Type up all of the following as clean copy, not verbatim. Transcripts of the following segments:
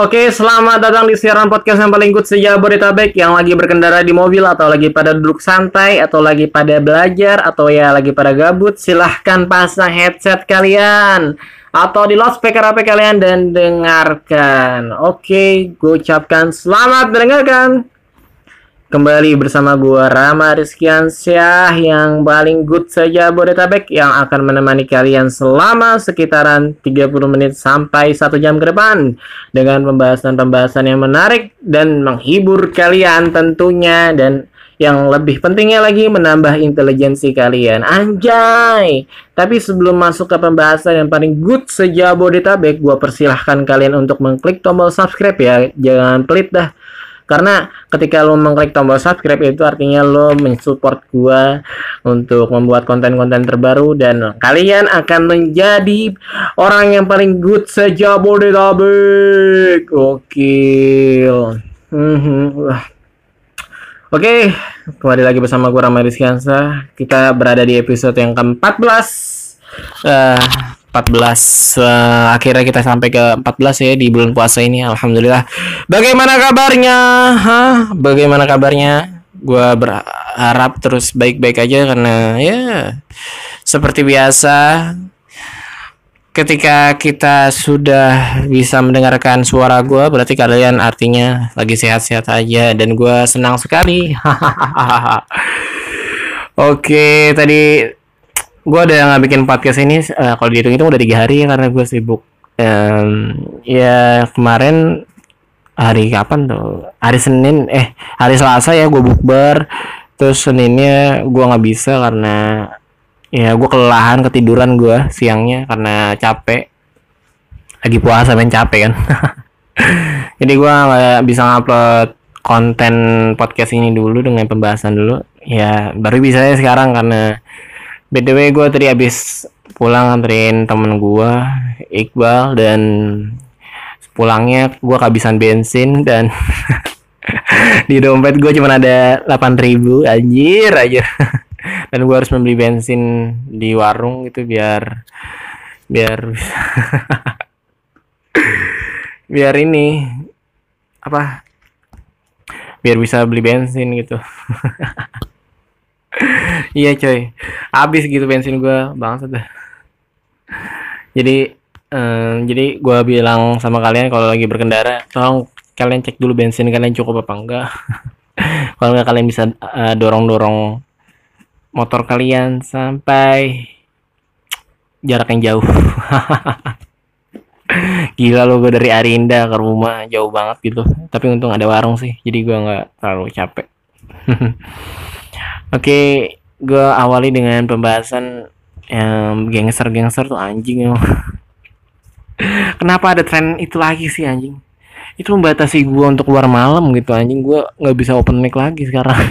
Oke, selamat datang di siaran podcast yang paling good se-Jabodetabek. Yang lagi berkendara di mobil, atau lagi pada duduk santai, atau lagi pada belajar, atau ya lagi pada gabut, silahkan pasang headset kalian atau di loudspeaker HP kalian dan dengarkan. Oke, gue ucapkan selamat mendengarkan. Kembali bersama gue Rama Rizkyansyah yang paling good se-Jabodetabek, yang akan menemani kalian selama sekitaran 30 menit sampai 1 jam ke depan dengan pembahasan-pembahasan yang menarik dan menghibur kalian tentunya, dan yang lebih pentingnya lagi menambah intelijensi kalian. Anjay. Tapi sebelum masuk ke pembahasan yang paling good se-Jabodetabek, gua persilahkan kalian untuk mengklik tombol subscribe ya. Jangan pelit dah. Karena ketika lo mengklik tombol subscribe itu artinya lo mensupport gua untuk membuat konten-konten terbaru, dan kalian akan menjadi orang yang paling good se-Jabodetabek. Oke, kembali lagi bersama gue Rama Rizkyansyah. Kita berada di episode yang ke-14. 14 akhirnya kita sampai ke 14 ya di bulan puasa ini, alhamdulillah. Bagaimana kabarnya? Bagaimana kabarnya? Gue berharap terus baik-baik aja, karena ya seperti biasa, ketika kita sudah bisa mendengarkan suara gue, berarti kalian artinya lagi sehat-sehat aja, dan gue senang sekali. Oke, tadi gue udah gak bikin podcast ini, kalau dihitung-hitung udah 3 hari ya, karena gue sibuk. Ya kemarin hari kapan tuh? Hari Selasa ya gue bukber, terus Seninnya gue gak bisa karena ya gue kelelahan, ketiduran gue siangnya karena capek. Lagi puasa main capek kan. Jadi gue gak bisa ngupload konten podcast ini dulu dengan pembahasan dulu. Ya baru bisa ya sekarang, karena BTW gue tadi abis pulang nganterin temen gue Iqbal, dan pulangnya gue kehabisan bensin dan di dompet gue cuma ada 8.000. Anjir. Dan gue harus membeli bensin di warung gitu biar ini apa, biar bisa beli bensin gitu. Iya coy, habis gitu bensin gue, bangsat dah. Jadi gue bilang sama kalian, kalau lagi berkendara tolong kalian cek dulu bensin kalian cukup apa enggak. Kalau enggak kalian bisa dorong-dorong motor kalian sampai jarak yang jauh. Gila lo, gue dari Arinda ke rumah jauh banget gitu, tapi untung ada warung sih, jadi gue nggak terlalu capek. Oke, gue awali dengan pembahasan gangster tuh anjing. Kenapa ada tren itu lagi sih anjing? Itu membatasi gue untuk keluar malam gitu anjing. Gue nggak bisa open mic lagi sekarang.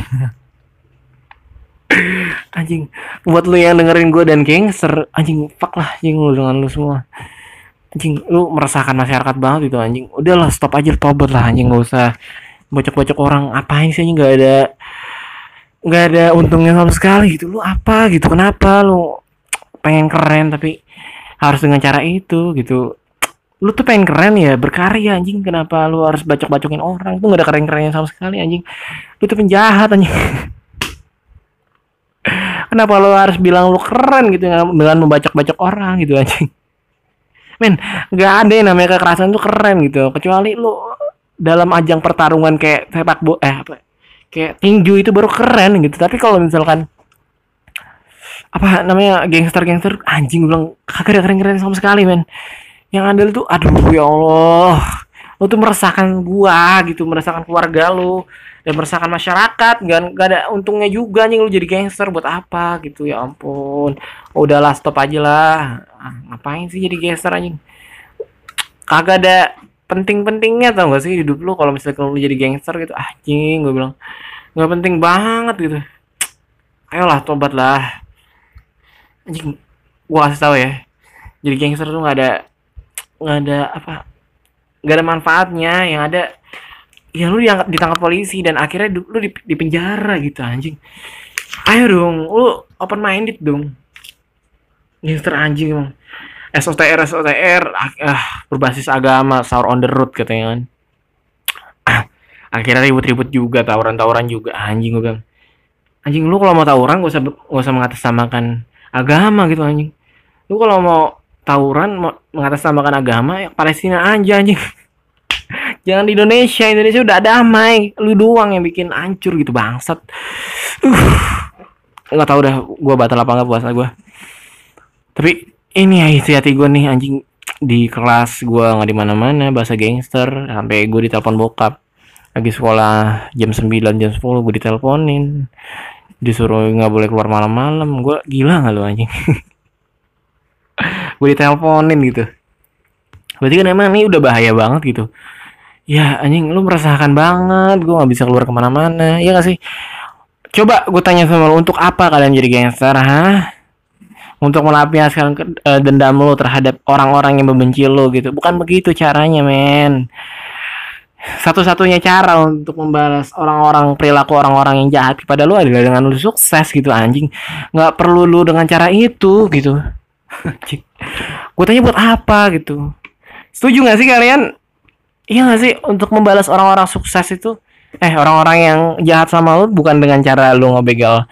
Anjing, buat lu yang dengerin gue dan gangster, anjing fuck lah anjing lu, dengan lu semua anjing, lu meresahkan masyarakat banget itu anjing. Udahlah, stop aja, tobat lah anjing, gak usah bocok-bocok orang. Apain sih anjing, gak ada untungnya sama sekali gitu. Lu apa gitu, kenapa lu pengen keren tapi harus dengan cara itu gitu? Lu tuh pengen keren ya, berkarya anjing, kenapa lu harus bacok-bacokin orang? Itu gak ada keren-kerennya sama sekali anjing. Lu tuh penjahat anjing. Kenapa lo harus bilang lo keren gitu dengan membacok-bacok orang gitu anjing? Men, nggak ada yang namanya kekerasan tuh keren gitu, kecuali lo dalam ajang pertarungan kayak sepak bola, kayak tinju, itu baru keren gitu. Tapi kalau misalkan apa namanya gangster anjing, gue bilang kagak ada keren-keren sama sekali men. Yang ada lo tuh, aduh ya Allah, lo tuh meresahkan gua gitu, meresahkan keluarga lo dan meresahkan masyarakat. Gak ada untungnya juga anjing lu jadi gangster, buat apa gitu, ya ampun. Udahlah, stop aja lah. Ngapain sih jadi gangster anjing? Kagak ada penting-pentingnya tau gak sih hidup lu kalau misalnya lu jadi gangster gitu. Anjing, gua bilang gak penting banget gitu. Ayolah, tobat lah anjing. Gua kasih tau ya, jadi gangster tuh gak ada manfaatnya. Yang ada ya lu ditangkap polisi dan akhirnya lu di penjara gitu anjing. Ayo dong, lu open minded dong. Gangster anjing emang. SOTR berbasis agama, sahur on the road katanya kan. Akhirnya ribut-ribut juga, tawuran-tawuran juga. Anjing gue bilang, anjing lu kalau mau tawuran gak usah mengatasnamakan agama gitu anjing. Lu kalau mau tawuran mau mengatasnamakan agama ya Palestina aja anjing. Jangan di Indonesia, Indonesia udah damai. Lu doang yang bikin hancur gitu bangsat. Gak tau dah gue batal apa gak puasa gue. Tapi ini hati-hati gue nih anjing. Di kelas gue gak dimana-mana, bahasa gangster. Sampai gue ditelepon bokap. Lagi sekolah jam 9 jam 10 gue diteleponin, disuruh nggak boleh keluar malam-malam. Gue gila nggak lo anjing. Gue diteleponin gitu, berarti kan emang ini udah bahaya banget gitu ya anjing. Lu meresahkan banget, gue nggak bisa keluar kemana-mana ya nggak sih. Coba gue tanya sama lo, untuk apa kalian jadi gangster? Hah? Untuk melampiaskan dendam lo terhadap orang-orang yang membenci lo gitu. Bukan begitu caranya men. Satu-satunya cara untuk membalas orang-orang, perilaku orang-orang yang jahat kepada lu adalah dengan lu sukses gitu anjing. Nggak perlu lu dengan cara itu gitu. Gue tanya buat apa gitu. Setuju nggak sih kalian? Iya nggak sih, untuk membalas orang-orang sukses itu, orang-orang yang jahat sama lu bukan dengan cara lu ngebegal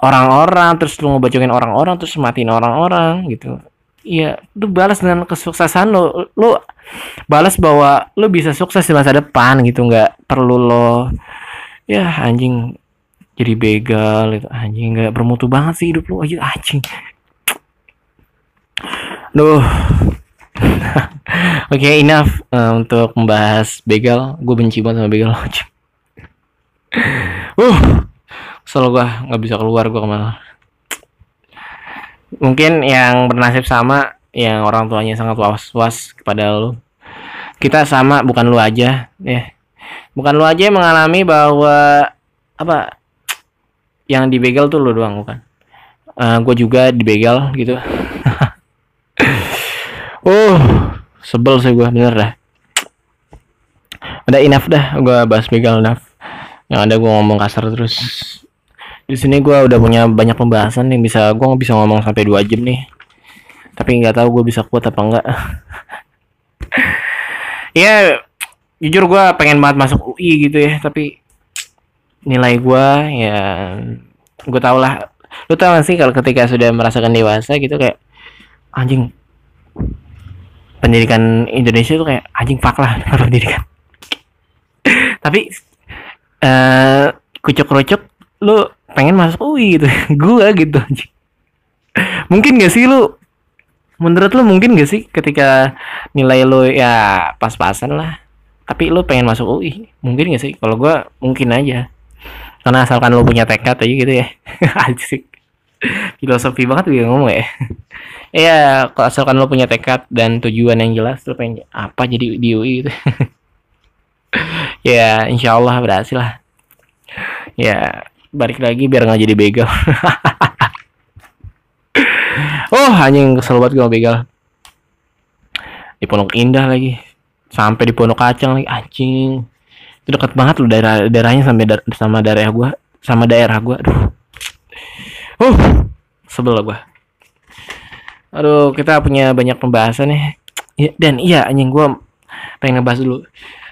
orang-orang, terus lu ngebacokin orang-orang, terus matiin orang-orang gitu. Iya, lu balas dengan kesuksesan lo. Lu balas bahwa lu bisa sukses di masa depan gitu, nggak perlu lo ya anjing jadi begal gitu. Anjing nggak bermutu banget sih hidup lu aja anjing. Duh. Oke, enough untuk membahas begal. Gue benci banget sama begal. Soalnya gue nggak bisa keluar gue kemana. Mungkin yang bernasib sama yang orang tuanya sangat was-was kepada lu, kita sama, bukan lu aja ya. Bukan lu aja yang mengalami bahwa apa yang dibegal tuh lu doang, bukan. Gue juga dibegal gitu. Sebel sih gue, bener dah. Udah enough dah, gue bahas begal enough. Yang ada gue ngomong kasar terus. Di sini gue udah punya banyak pembahasan yang bisa gue nggak bisa ngomong sampai 2 jam nih, tapi nggak tahu gue bisa kuat apa enggak. Ya jujur gue pengen banget masuk UI gitu ya, tapi nilai gue ya gue tau lah. Lu tau gak sih kalau ketika sudah merasakan dewasa gitu kayak anjing pendidikan Indonesia tuh kayak anjing fuck lah pendidikan. Tapi kucuk-kucuk lu pengen masuk UI gitu. Gua gitu anjing. Mungkin gak sih lu, menurut lu mungkin gak sih ketika nilai lu ya pas-pasan lah, tapi lu pengen masuk UI? Mungkin gak sih? Kalau gua mungkin aja, karena asalkan lu punya tekad aja gitu ya. Asik. Filosofi banget gue ngomong ya. Ya kalau asalkan lu punya tekad dan tujuan yang jelas, lu pengen apa jadi di UI gitu. Ya insyaallah berhasil lah. Ya balik lagi biar nggak jadi begal. Anjing kesel banget gue begal. Di Pondok Indah lagi, sampai di Pondok Kacang lagi anjing. Itu dekat banget loh daerahnya sampai sama daerah gue, sama daerah gue. Aduh. Sebel gue. Aduh, kita punya banyak pembahasan nih. Ya, dan iya anjing gue pengen ngebahas dulu.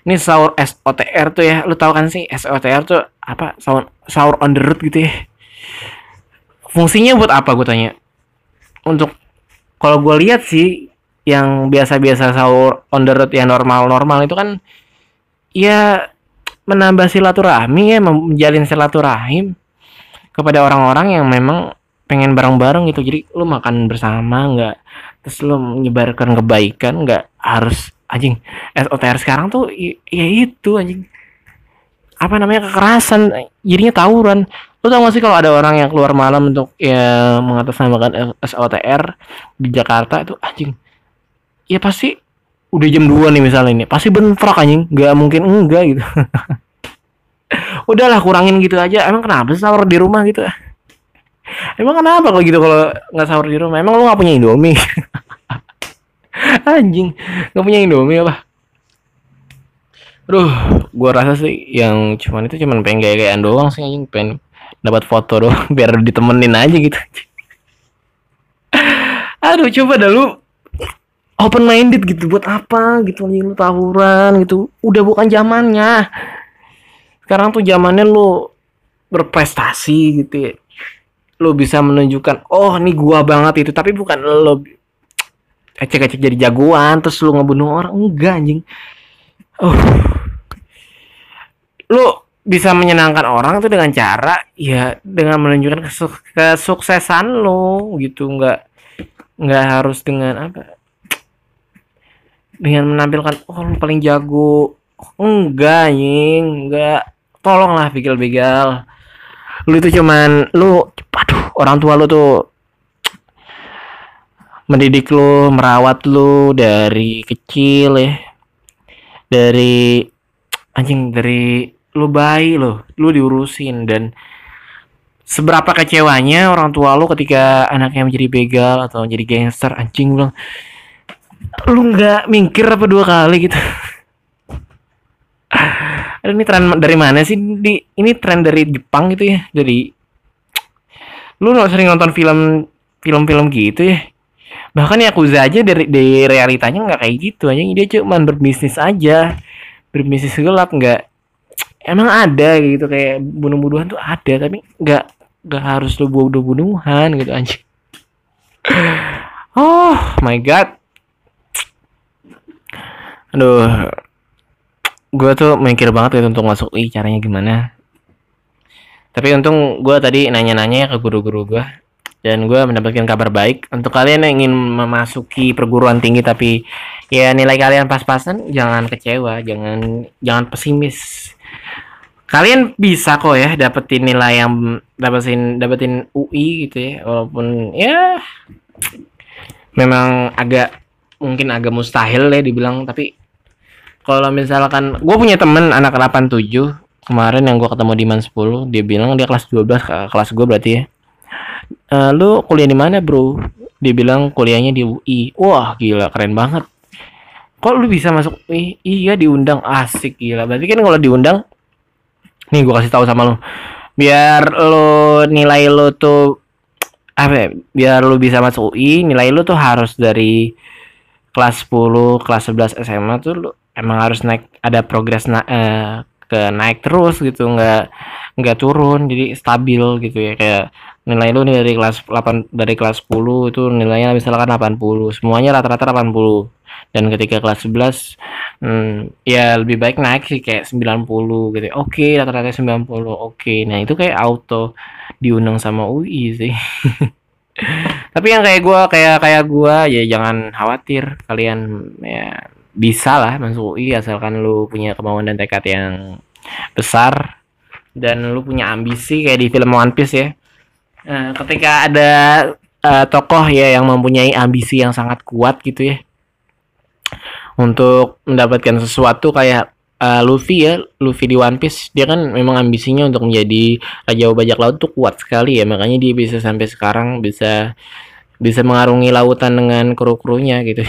Ini sahur SOTR tuh ya, lu tau kan sih SOTR tuh apa, sahur on the road gitu ya. Fungsinya buat apa gue tanya? Untuk kalau gue lihat sih yang biasa-biasa sahur on the road yang normal-normal itu kan ya menambah silaturahmi ya, menjalin silaturahim kepada orang-orang yang memang pengen bareng-bareng gitu. Jadi lu makan bersama, nggak, terus lu menyebarkan kebaikan, nggak harus anjing. SOTR sekarang tuh ya itu anjing, apa namanya, kekerasan, jadinya tawuran. Lu tau gak sih kalau ada orang yang keluar malam untuk ya mengatasnamakan SOTR di Jakarta itu anjing, ya pasti udah jam 2 nih misalnya, ini pasti bentrok anjing, nggak mungkin enggak gitu. Udahlah kurangin gitu aja. Emang kenapa sahur di rumah gitu? Emang kenapa kalau gitu, kalau nggak sahur di rumah? Emang lu nggak punya Indomie? Anjing, nggak punya Indomie apa? Aduh, gue rasa sih yang cuman pengen gaya-gayaan doang sih anjing, pengen dapat foto doang biar ditemenin aja gitu. Aduh, coba dah lu open minded gitu, buat apa gitu anjing lu tawuran gitu. Udah bukan zamannya. Sekarang tuh zamannya lu berprestasi gitu ya. Lu bisa menunjukkan, oh ini gua banget itu, tapi bukan lu ecek-ecek jadi jagoan terus lu ngebunuh orang. Enggak anjing. Lu bisa menyenangkan orang tuh dengan cara ya dengan menunjukkan kesuksesan lu gitu, enggak harus dengan apa? Dengan menampilkan oh lu paling jago. Enggak anjing, enggak. Tolonglah begal-begal. Lu itu cuman lu aduh, orang tua lu tuh mendidik lu, merawat lu dari kecil ya. Dari lu bayi lu diurusin, dan seberapa kecewanya orang tua lu ketika anaknya menjadi begal atau jadi gangster, anjing bilang lu nggak mikir apa dua kali gitu. Aduh, ini tren dari mana sih? Ini tren dari Jepang gitu ya. Dari lu sering nonton film gitu ya. Bahkan Yakuza aja dari realitanya nggak kayak gitu aja, dia cuma berbisnis gelap. Nggak, emang ada gitu kayak bunuh-bunuhan tuh ada, tapi nggak harus lu bunuh-bunuhan gitu anjing. Oh my god, aduh, gue tuh mikir banget gitu untuk masuk UI caranya gimana. Tapi untung gue tadi nanya-nanya ke guru-guru gue, dan gue mendapatkan kabar baik. Untuk kalian yang ingin memasuki perguruan tinggi tapi ya nilai kalian pas-pasan, jangan kecewa, jangan pesimis. Kalian bisa kok ya dapetin nilai yang dapetin UI gitu ya, walaupun ya memang agak mustahil ya dibilang. Tapi kalau misalkan gue punya temen anak 87 kemarin yang gue ketemu di Man 10, dia bilang dia kelas 12 kelas gue berarti ya. Lu kuliah di mana bro? Dia bilang kuliahnya di UI. Wah gila, keren banget. Kok lu bisa masuk UI? Iya, diundang. Asik gila. Berarti kan kalau diundang, nih gue kasih tahu sama lu, biar lu nilai lu tuh biar lu bisa masuk UI, nilai lu tuh harus dari kelas 10 kelas 11 SMA tuh lu emang harus naik, ada progres ke naik terus gitu, nggak turun, jadi stabil gitu ya. Kayak nilai lu nih dari kelas 10 itu nilainya misalkan 80, semuanya rata-rata 80, dan ketika kelas 11 ya lebih baik naik sih kayak 90 gitu. Oke, rata-rata 90. Oke, nah itu kayak auto diundang sama UI sih. Tapi yang kayak gua ya jangan khawatir, kalian ya bisa lah masuk UI asalkan lu punya kemauan dan tekad yang besar, dan lu punya ambisi kayak di film One Piece ya. Ketika ada tokoh ya yang mempunyai ambisi yang sangat kuat gitu ya untuk mendapatkan sesuatu, kayak Luffy ya. Luffy di One Piece dia kan memang ambisinya untuk menjadi raja bajak laut tuh kuat sekali ya, makanya dia bisa sampai sekarang bisa mengarungi lautan dengan kru-krunya gitu.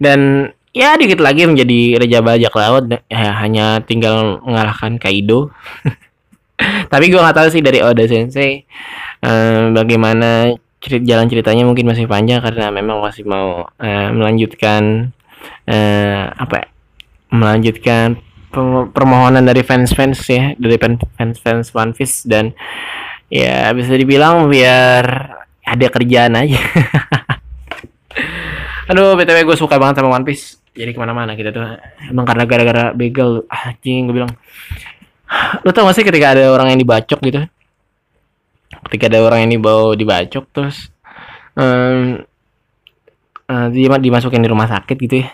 Dan ya dikit lagi menjadi raja bajak laut ya, hanya tinggal mengalahkan Kaido. Tapi gue nggak tahu sih dari Oda Sensei bagaimana jalan ceritanya, mungkin masih panjang karena memang masih mau melanjutkan permohonan dari fans-fans ya, dari fans One Piece, dan ya bisa dibilang biar ada kerjaan aja. Aduh, BTW gue suka banget sama One Piece. Jadi kemana-mana kita tuh emang karena gara-gara begal. Anjing, gue bilang, lu tau gak sih ketika ada orang yang dibacok gitu, ketika ada orang yang dibawa dibacok terus dia dimasukin di rumah sakit gitu ya.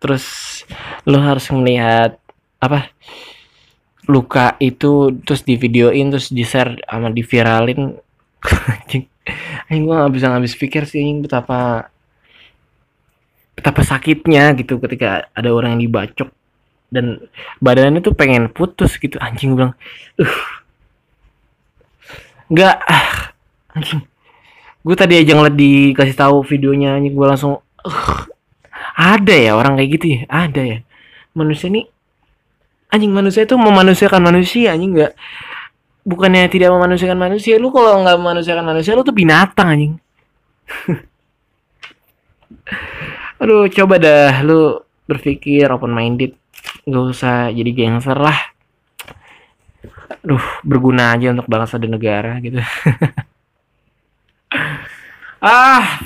Terus lu harus melihat luka itu, terus divideoin, terus di-share sama diviralin. Anjing, gue gak bisa habis pikir sih anjing, betapa sakitnya gitu ketika ada orang yang dibacok dan badannya tuh pengen putus gitu. Anjing, gue bilang anjing, gue tadi aja ngeliat dikasih tahu videonya, anjing gue langsung ada ya orang kayak gitu ya, ada ya manusia nih anjing, manusia itu memanusiakan manusia anjing. nggak bukannya tidak memanusiakan manusia. Lu kalau nggak memanusiakan manusia, lu tuh binatang anjing. Aduh, coba dah lu berpikir open minded, nggak usah jadi gangster lah. Aduh, berguna aja untuk bangsa dan negara gitu.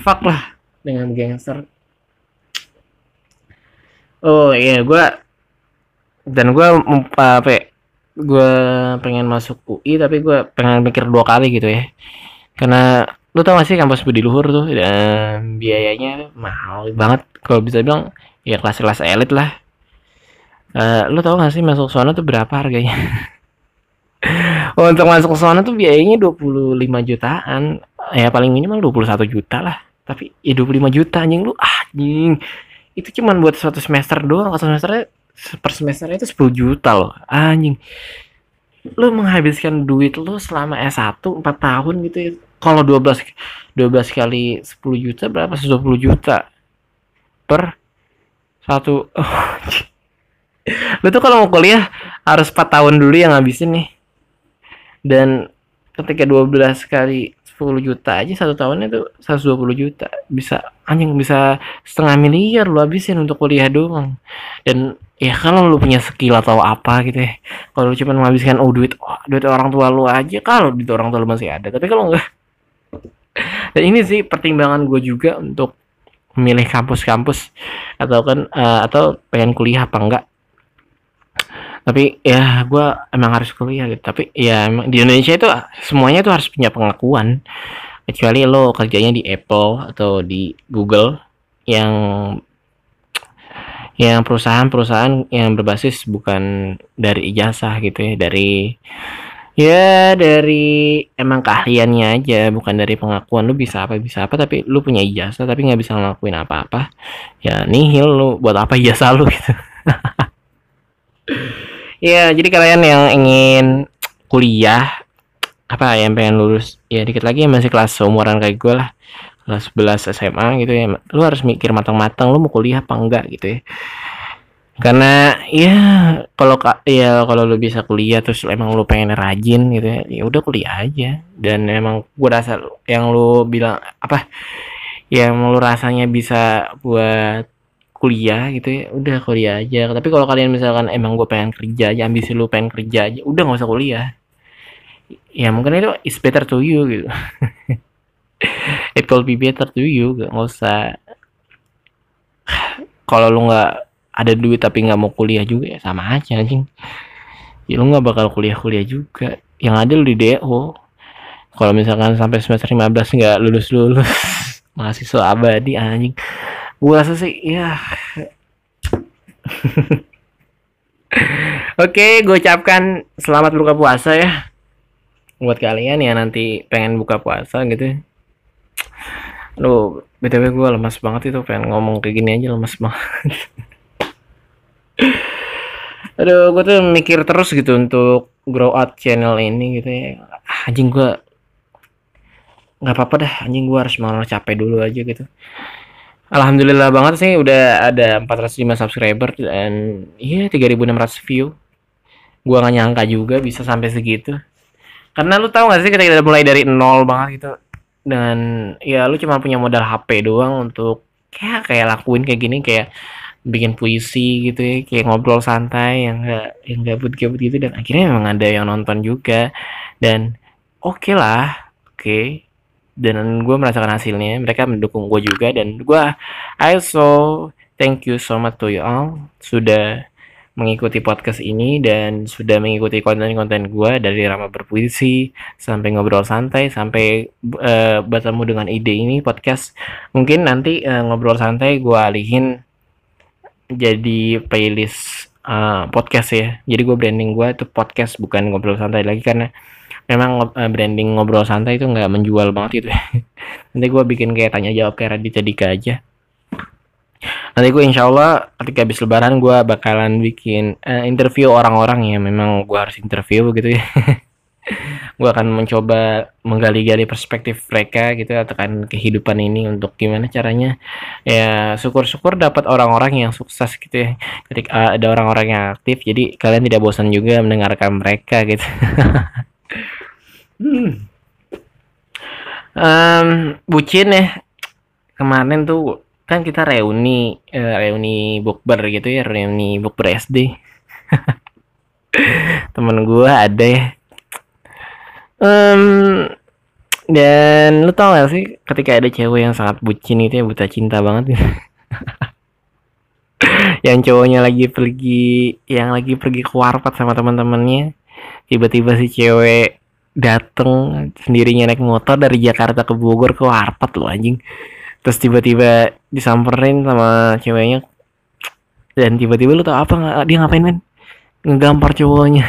Fuck lah dengan gangster. Oh iya, gue apa ya, gue pengen masuk UI tapi gue pengen mikir dua kali gitu ya, karena lu tau gak sih kampus Budi Luhur tuh, dan biayanya mahal banget kalau bisa bilang ya kelas-kelas elit lah. Lu tau gak sih masuk sana tuh berapa harganya? Untuk masuk sana tuh biayanya 25 jutaan ya, paling minimal 21 juta lah, tapi ya 25 juta anjing. Lu anjing, itu cuman buat satu semester doang. Satu semesternya, per semesternya itu 10 juta loh anjing. Lu menghabiskan duit lu selama S1 4 tahun gitu ya. Kalau 12 kali 10 juta berapa? 120 juta per satu. Lu tuh kalau mau kuliah harus 4 tahun dulu yang ngabisin nih. Dan ketika 12 kali 10 juta aja, satu tahunnya tuh 120 juta. Bisa anjing, bisa $500,000 lu habisin untuk kuliah doang. Dan ya kalau lu punya skill atau apa gitu ya. Kalau lu cuma menghabiskan duit orang tua lu aja, kalau duit orang tua lu masih ada. Tapi kalau enggak. Dan ini sih pertimbangan gue juga untuk memilih kampus-kampus atau pengen kuliah apa enggak. Tapi ya gue emang harus kuliah gitu. Tapi ya emang di Indonesia itu semuanya tuh harus punya pengakuan, kecuali lo kerjanya di Apple atau di Google yang perusahaan-perusahaan yang berbasis bukan dari ijazah gitu ya, dari emang keahliannya aja, bukan dari pengakuan. Lu bisa apa tapi lu punya ijazah tapi nggak bisa ngelakuin apa-apa, ya nihil lu buat apa ijazah lu gitu. Ya, jadi kalian yang ingin kuliah, apa yang pengen lulus, ya dikit lagi masih kelas seumuran kayak gue lah, kelas 11 SMA gitu ya, lu harus mikir matang-matang lu mau kuliah apa enggak gitu ya. Karena ya kalau lu bisa kuliah terus emang lu pengen rajin gitu ya udah kuliah aja. Dan emang gue rasa yang lu bilang apa, yang lu rasanya bisa buat kuliah gitu ya udah kuliah aja. Tapi kalau kalian misalkan emang gue pengen kerja aja, ambisi lu pengen kerja aja, udah nggak usah kuliah ya, mungkin itu is better to you gitu. It will be better to you. Nggak usah, kalau lu nggak ada duit tapi nggak mau kuliah juga ya sama aja anjing ya, lu nggak bakal kuliah juga, yang ada lu di DO. Kalau misalkan sampai semester 15 nggak lulus mahasiswa abadi anjing. Gue rasa sih ya. Oke, gue ucapkan selamat berbuka puasa ya buat kalian yang nanti pengen buka puasa gitu. Aduh, btw gue lemas banget itu, pengen ngomong kayak gini aja lemas banget. Aduh, gue tuh mikir terus gitu untuk grow out channel ini gitu ya. Anjing, gue nggak apa-apa dah anjing, gue harus malah capek dulu aja gitu. Alhamdulillah banget sih udah ada 405 subscriber dan ya 3.600 view. Gua gak nyangka juga bisa sampai segitu. Karena lu tahu gak sih kita udah mulai dari nol banget gitu. Dan ya lu cuma punya modal HP doang untuk kayak lakuin kayak gini, kayak bikin puisi gitu ya, kayak ngobrol santai yang gabut gitu, dan akhirnya memang ada yang nonton juga. Dan oke. Dan gue merasakan hasilnya, mereka mendukung gue juga, dan gue also thank you so much to you all sudah mengikuti podcast ini dan sudah mengikuti konten-konten gue dari Rama Berpuisi sampai ngobrol santai sampai bertemu dengan ide ini podcast. Mungkin nanti ngobrol santai gue alihin jadi playlist podcast ya, jadi gue branding gue itu podcast bukan ngobrol santai lagi, karena memang branding ngobrol santai itu nggak menjual banget gitu. Nanti gue bikin kayak tanya jawab kayak Raditya Dika aja. Nanti gue insyaallah ketika habis lebaran gue bakalan bikin interview orang-orang ya, memang gue harus interview gitu ya. Gue akan mencoba menggali-gali perspektif mereka gitu akan kehidupan ini untuk gimana caranya ya. Syukur-syukur dapat orang-orang yang sukses gitu ya, ketika ada orang-orang yang aktif, jadi kalian tidak bosan juga mendengarkan mereka gitu. Bucin ya, kemarin tuh kan kita reuni bukber gitu ya, reuni bukber SD. Temen gue ada ya. Dan lu tau gak sih ketika ada cewek yang sangat bucin itu ya, buta cinta banget gitu. Yang cowoknya lagi pergi ke warpat sama teman-temannya, tiba-tiba si cewek dateng sendirinya naik motor dari Jakarta ke Bogor ke warpat lo anjing. Terus tiba-tiba disamperin sama ceweknya, dan tiba-tiba lu tau apa dia ngapain, men? Ngegampar cowoknya.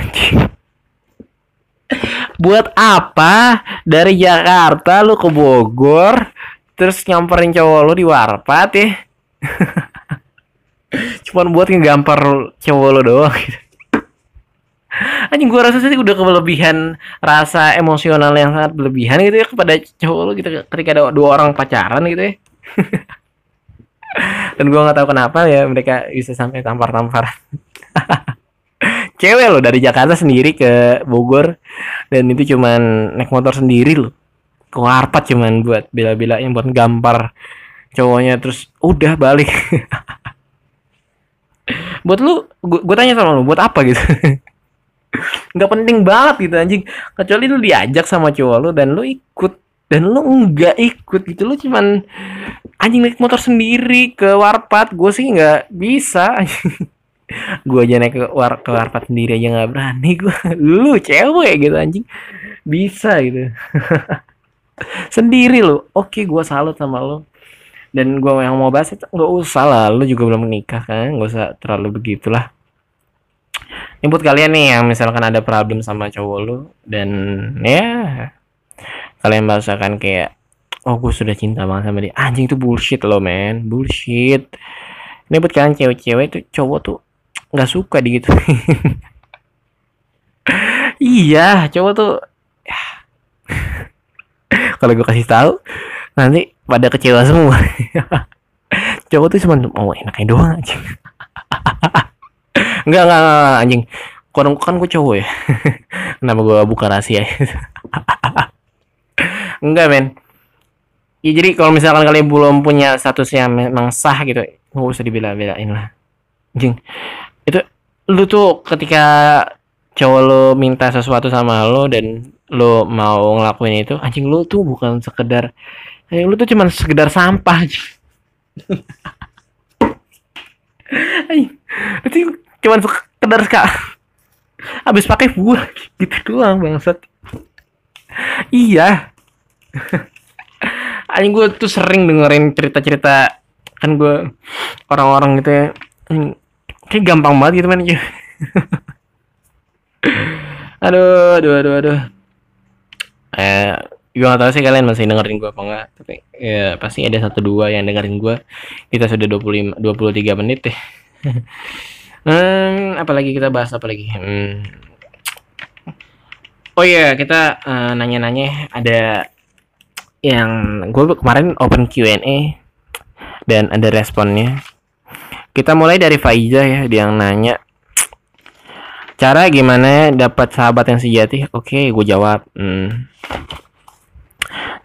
Buat apa dari Jakarta lu ke Bogor terus nyamperin cowok lu di warpat ya? Cuman buat ngegampar cowok lo doang gitu. Anjing, gue rasa sih udah kelebihan, rasa emosional yang sangat berlebihan gitu ya kepada cowok lo gitu ketika ada dua orang pacaran gitu ya. Dan gue nggak tahu kenapa ya mereka bisa sampai tampar-tamparan. Cewek lo dari Jakarta sendiri ke Bogor, dan itu cuman naik motor sendiri lo ke warpat cuman buat bela-belain buat gampar cowoknya, terus udah balik. Buat lu, gue tanya sama lu, buat apa gitu? Nggak penting banget gitu anjing. Kecuali lu diajak sama cowok lu dan lu ikut, dan lu nggak ikut gitu. Lu cuman anjing naik motor sendiri ke warpat. Gue sih nggak bisa. Gue aja naik ke warpat sendiri aja nggak berani gue. Lu cewek gitu anjing, bisa gitu. Sendiri lu. Oke, gue salut sama lu. Dan gue yang mau bahas itu, nggak usah lah, lu juga belum menikah kan, nggak usah terlalu begitulah. Ini buat kalian nih yang misalkan ada problem sama cowok lu, dan ya kalian merasakan kayak, oh gue sudah cinta banget sama dia, anjing itu bullshit lo men, bullshit. Ini buat kalian cewek-cewek tuh, cowok tuh nggak suka di gitu. Iya, cowok tuh kalau gue kasih tahu nanti pada kecewa semua. Cowok tuh cuma mau enaknya doang aja. Enggak anjing. Kan gue cowok ya. Kenapa gue buka rahasia? Enggak men. Ya jadi kalau misalkan kalian belum punya status yang memang sah gitu, gak usah dibela-belain lah anjing. Itu lu tuh ketika cowok lu minta sesuatu sama lu dan lu mau ngelakuin itu, anjing lu tuh bukan sekedar, lu tuh cuman sekedar sampah. Itu cuman sekedar habis pakai buah gitu doang bangsat. Iya. Anjing, gue tuh sering dengerin cerita-cerita kan gue orang-orang gitu ya. Kayak gampang banget gitu men. Aduh. Gue gak tau sih kalian masih dengerin gue apa enggak, tapi ya pasti ada 1-2 yang dengerin gue. Kita sudah 23 menit deh. Apalagi kita bahas apa lagi? Oh iya, kita nanya-nanya. Ada yang gue kemarin open Q&A dan ada responnya. Kita mulai dari Faiza ya, dia yang nanya cara gimana dapat sahabat yang sejati. Oke, gue jawab.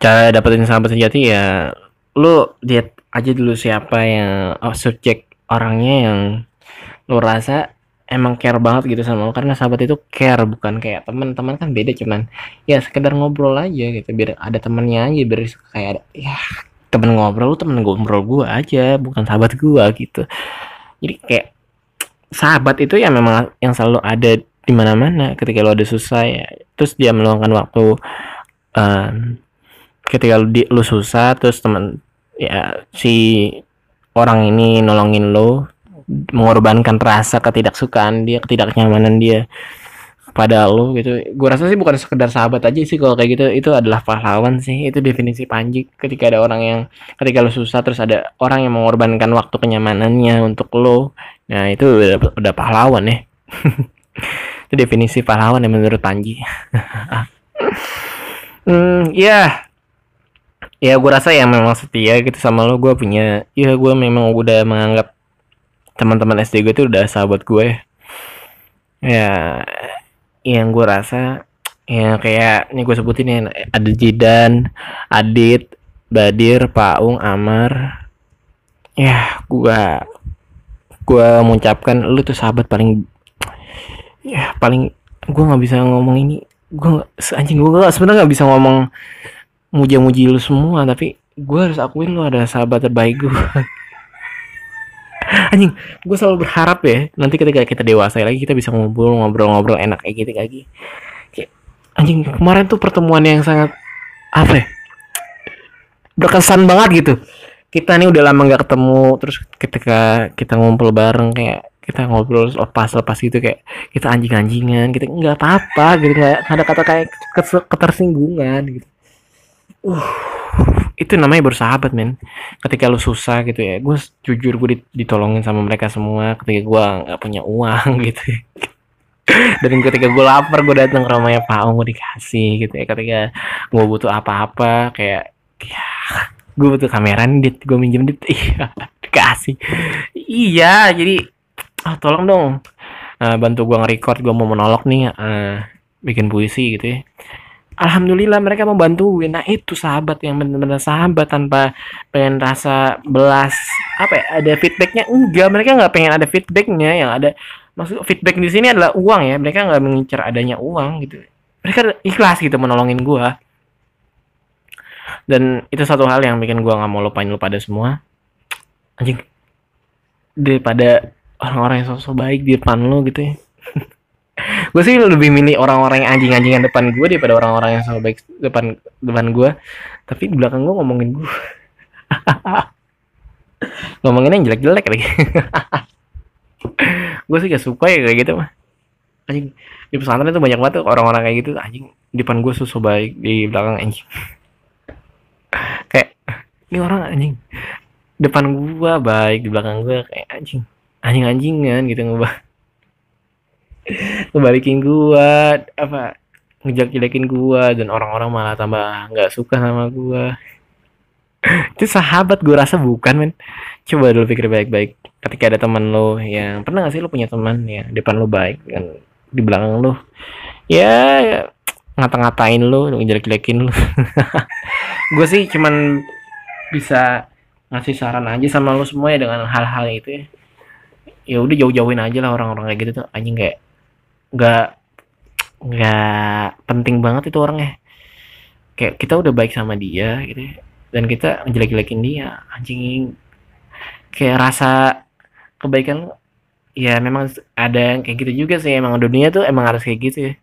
Cara dapetin sahabat sejati ya lu lihat aja dulu siapa yang subjek orangnya yang lu rasa emang care banget gitu sama lu, karena sahabat itu care, bukan kayak teman kan beda, cuman ya sekedar ngobrol aja gitu biar ada temennya aja, biar kayak ada ya temen ngobrol, lu temen ngobrol gua aja bukan sahabat gua gitu. Jadi kayak sahabat itu ya memang yang selalu ada di mana-mana ketika lu ada susah ya, terus dia meluangkan waktu ketika lu susah, terus teman ya si orang ini nolongin lu, mengorbankan rasa ketidaksukaan dia, ketidaknyamanan dia kepada lu gitu. Gue rasa sih bukan sekedar sahabat aja sih kalau kayak gitu, itu adalah pahlawan sih, itu definisi Panji. Ketika ada orang yang ketika lu susah terus ada orang yang mengorbankan waktu kenyamanannya untuk lu, nah itu udah pahlawan ya. Itu definisi pahlawan ya menurut Panji. Ya gue rasa ya memang setia gitu sama lo. Gue punya, ya gue memang udah menganggap teman-teman SD gue itu udah sahabat gue ya. Yang gue rasa Ya kayak ini gue sebutin ya, ada Jidan, Adit, Badir, Paung, Amar. Ya gue mengucapkan lu tuh sahabat paling, ya paling, gue nggak bisa ngomong ini, gue sebenarnya nggak bisa ngomong muji-muji lu semua, tapi gue harus akuin lu ada sahabat terbaik gue. Anjing, gue selalu berharap ya nanti ketika kita dewasa lagi kita bisa ngobrol-ngobrol enak kayak gitu lagi. Anjing, kemarin tuh pertemuan yang sangat apa ya, berkesan banget gitu. Kita nih udah lama nggak ketemu, terus ketika kita ngumpul bareng kayak kita ngobrol lepas gitu, kayak kita anjing-anjingan, kita nggak apa-apa gitu, nggak ada kata kayak ketersinggungan gitu. Itu namanya bersahabat men. Ketika lu susah gitu ya, gue jujur gue ditolongin sama mereka semua ketika gue nggak punya uang gitu. Dan ketika gue lapar, gue datang ke rumahnya Pak Ong, gue dikasih gitu ya. Ketika gue butuh apa-apa, kayak ya, gue butuh kamera nih, gue minjem dit, iya dikasih. Iya, jadi tolong dong bantu gue nge-record, gue mau monolog nih, bikin puisi gitu ya. Alhamdulillah mereka mau bantuin. Nah itu sahabat yang benar-benar sahabat, tanpa pengen rasa belas apa ya, ada feedbacknya. Enggak, mereka nggak pengen ada feedbacknya. Yang ada maksud feedback di sini adalah uang ya, mereka nggak mengincar adanya uang gitu, mereka ikhlas gitu menolongin gua. Dan itu satu hal yang bikin gua nggak mau lupain lu pada semua. Anjing, daripada orang-orang yang sosok baik di depan lu gitu ya. Gua sih lebih milih orang-orang yang anjing-anjingan depan gua daripada orang-orang yang sosok baik depan gua, tapi di belakang gua ngomongin gua. Ngomongin yang jelek-jelek lagi. Gue sih gak suka ya kayak gitu mah. Anjing, di pesantren tuh banyak banget tuh orang-orang kayak gitu. Anjing, di depan gue susah baik, di belakang anjing. Kayak ini orang anjing, depan gue baik, di belakang gue kayak anjing-anjingan gitu. Ngebalikin gue, apa, ngejak-jelekin gue, dan orang-orang malah tambah gak suka sama gue. Itu sahabat gue rasa bukan men. Coba dulu pikir baik-baik. Ketika ada teman lo yang pernah gak sih lo punya teman ya depan lo baik kan, di belakang lo ya ngata-ngatain lo, ngejelek-jelekin lo. Gue sih cuman bisa ngasih saran aja sama lo semua ya, dengan hal-hal itu ya. Ya udah jauh-jauhin aja lah orang-orang kayak gitu tuh. Anjing, nggak penting banget itu orangnya. Kayak kita udah baik sama dia gitu ya, dan kita ngejelek-jelekin dia, anjing. Kayak rasa kebaikan ya memang ada yang kayak gitu juga sih, emang dunia tuh emang harus kayak gitu ya.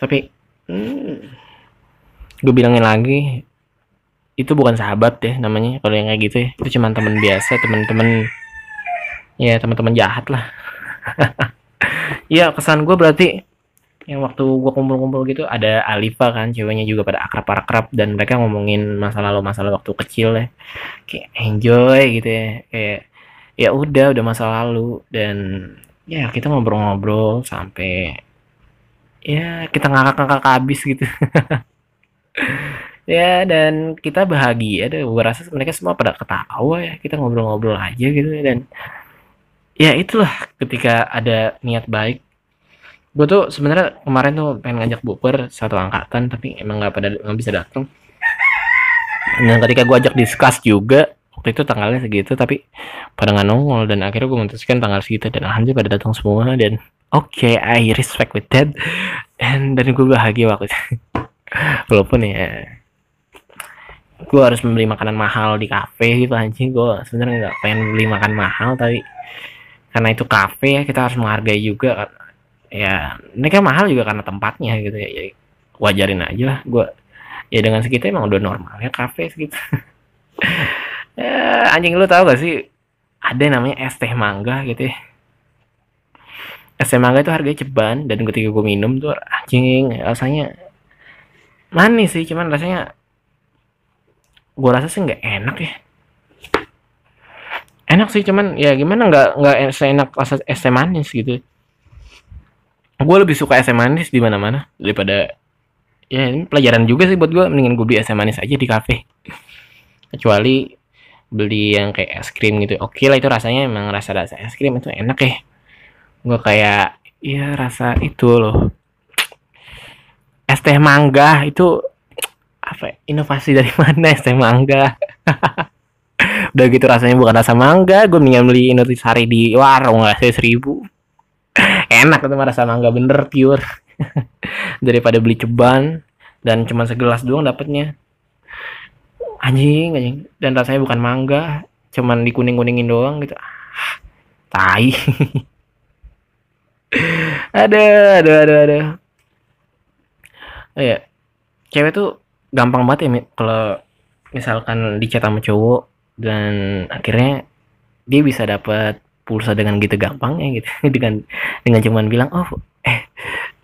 Tapi gue bilangin lagi, itu bukan sahabat ya namanya kalau yang kayak gitu ya. Itu cuma teman biasa, teman-teman ya, teman-teman jahat lah. Ya kesan gue berarti yang waktu gue kumpul-kumpul gitu, ada Alifa kan, ceweknya juga pada akrab-akrab, dan mereka ngomongin masa lalu waktu kecil ya, kayak enjoy gitu ya, kayak ya udah masa lalu, dan ya kita ngobrol-ngobrol sampai ya kita ngakak-ngakak abis gitu. Ya, dan kita bahagia deh, gue rasa mereka semua pada ketawa ya, kita ngobrol-ngobrol aja gitu ya. Dan ya itulah ketika ada niat baik. Gue tuh sebenarnya kemarin tuh pengen ngajak buper satu angkatan, tapi emang nggak bisa datang. Dan ketika gue ajak discuss juga waktu itu tanggalnya segitu, tapi pada nggak nongol, dan akhirnya gue memutuskan tanggal segitu, dan alhamdulillah pada datang semua. Dan okay, I respect with that, dan gue bahagia waktu itu. Walaupun ya gue harus membeli makanan mahal di kafe gitu. Anjing, gue sebenarnya nggak pengen beli makan mahal, tapi karena itu kafe ya kita harus menghargai juga kan. Ya mereka mahal juga karena tempatnya gitu ya, jadi wajarin aja lah. Gue ya dengan segitu emang udah normal ya kafe segitu. Ya, anjing, lu tau gak sih ada yang namanya es teh mangga gitu ya. Es teh mangga itu harganya ceban, dan ketika gue minum tuh anjing rasanya manis sih, cuman rasanya gue rasa sih nggak enak ya. Enak sih cuman ya gimana, nggak seenak rasa es teh manis gitu. Gue lebih suka es teh manis di mana-mana daripada ya, ini pelajaran juga sih buat gue. Mendingan gue beli es teh manis aja di kafe, kecuali beli yang kayak es krim gitu. Oke lah, itu rasanya emang rasa es krim itu enak ya. Gue kayak ya rasa itu loh, es teh mangga itu apa? Inovasi dari mana es teh mangga? Udah gitu rasanya bukan rasa mangga, gue mendingan beli Indotisari di warung harganya 1000. Enak itu mah rasa mangga bener pure. Daripada beli ceban dan cuma segelas doang dapatnya. Anjing. Dan rasanya bukan mangga, cuman dikuning-kuningin doang gitu. Tai. Aduh. Oh ya, cewek tuh gampang banget ya kalau misalkan dicat sama cowok, dan akhirnya dia bisa dapat pulsa dengan gitu gampangnya gitu. dengan cuman bilang, "Oh,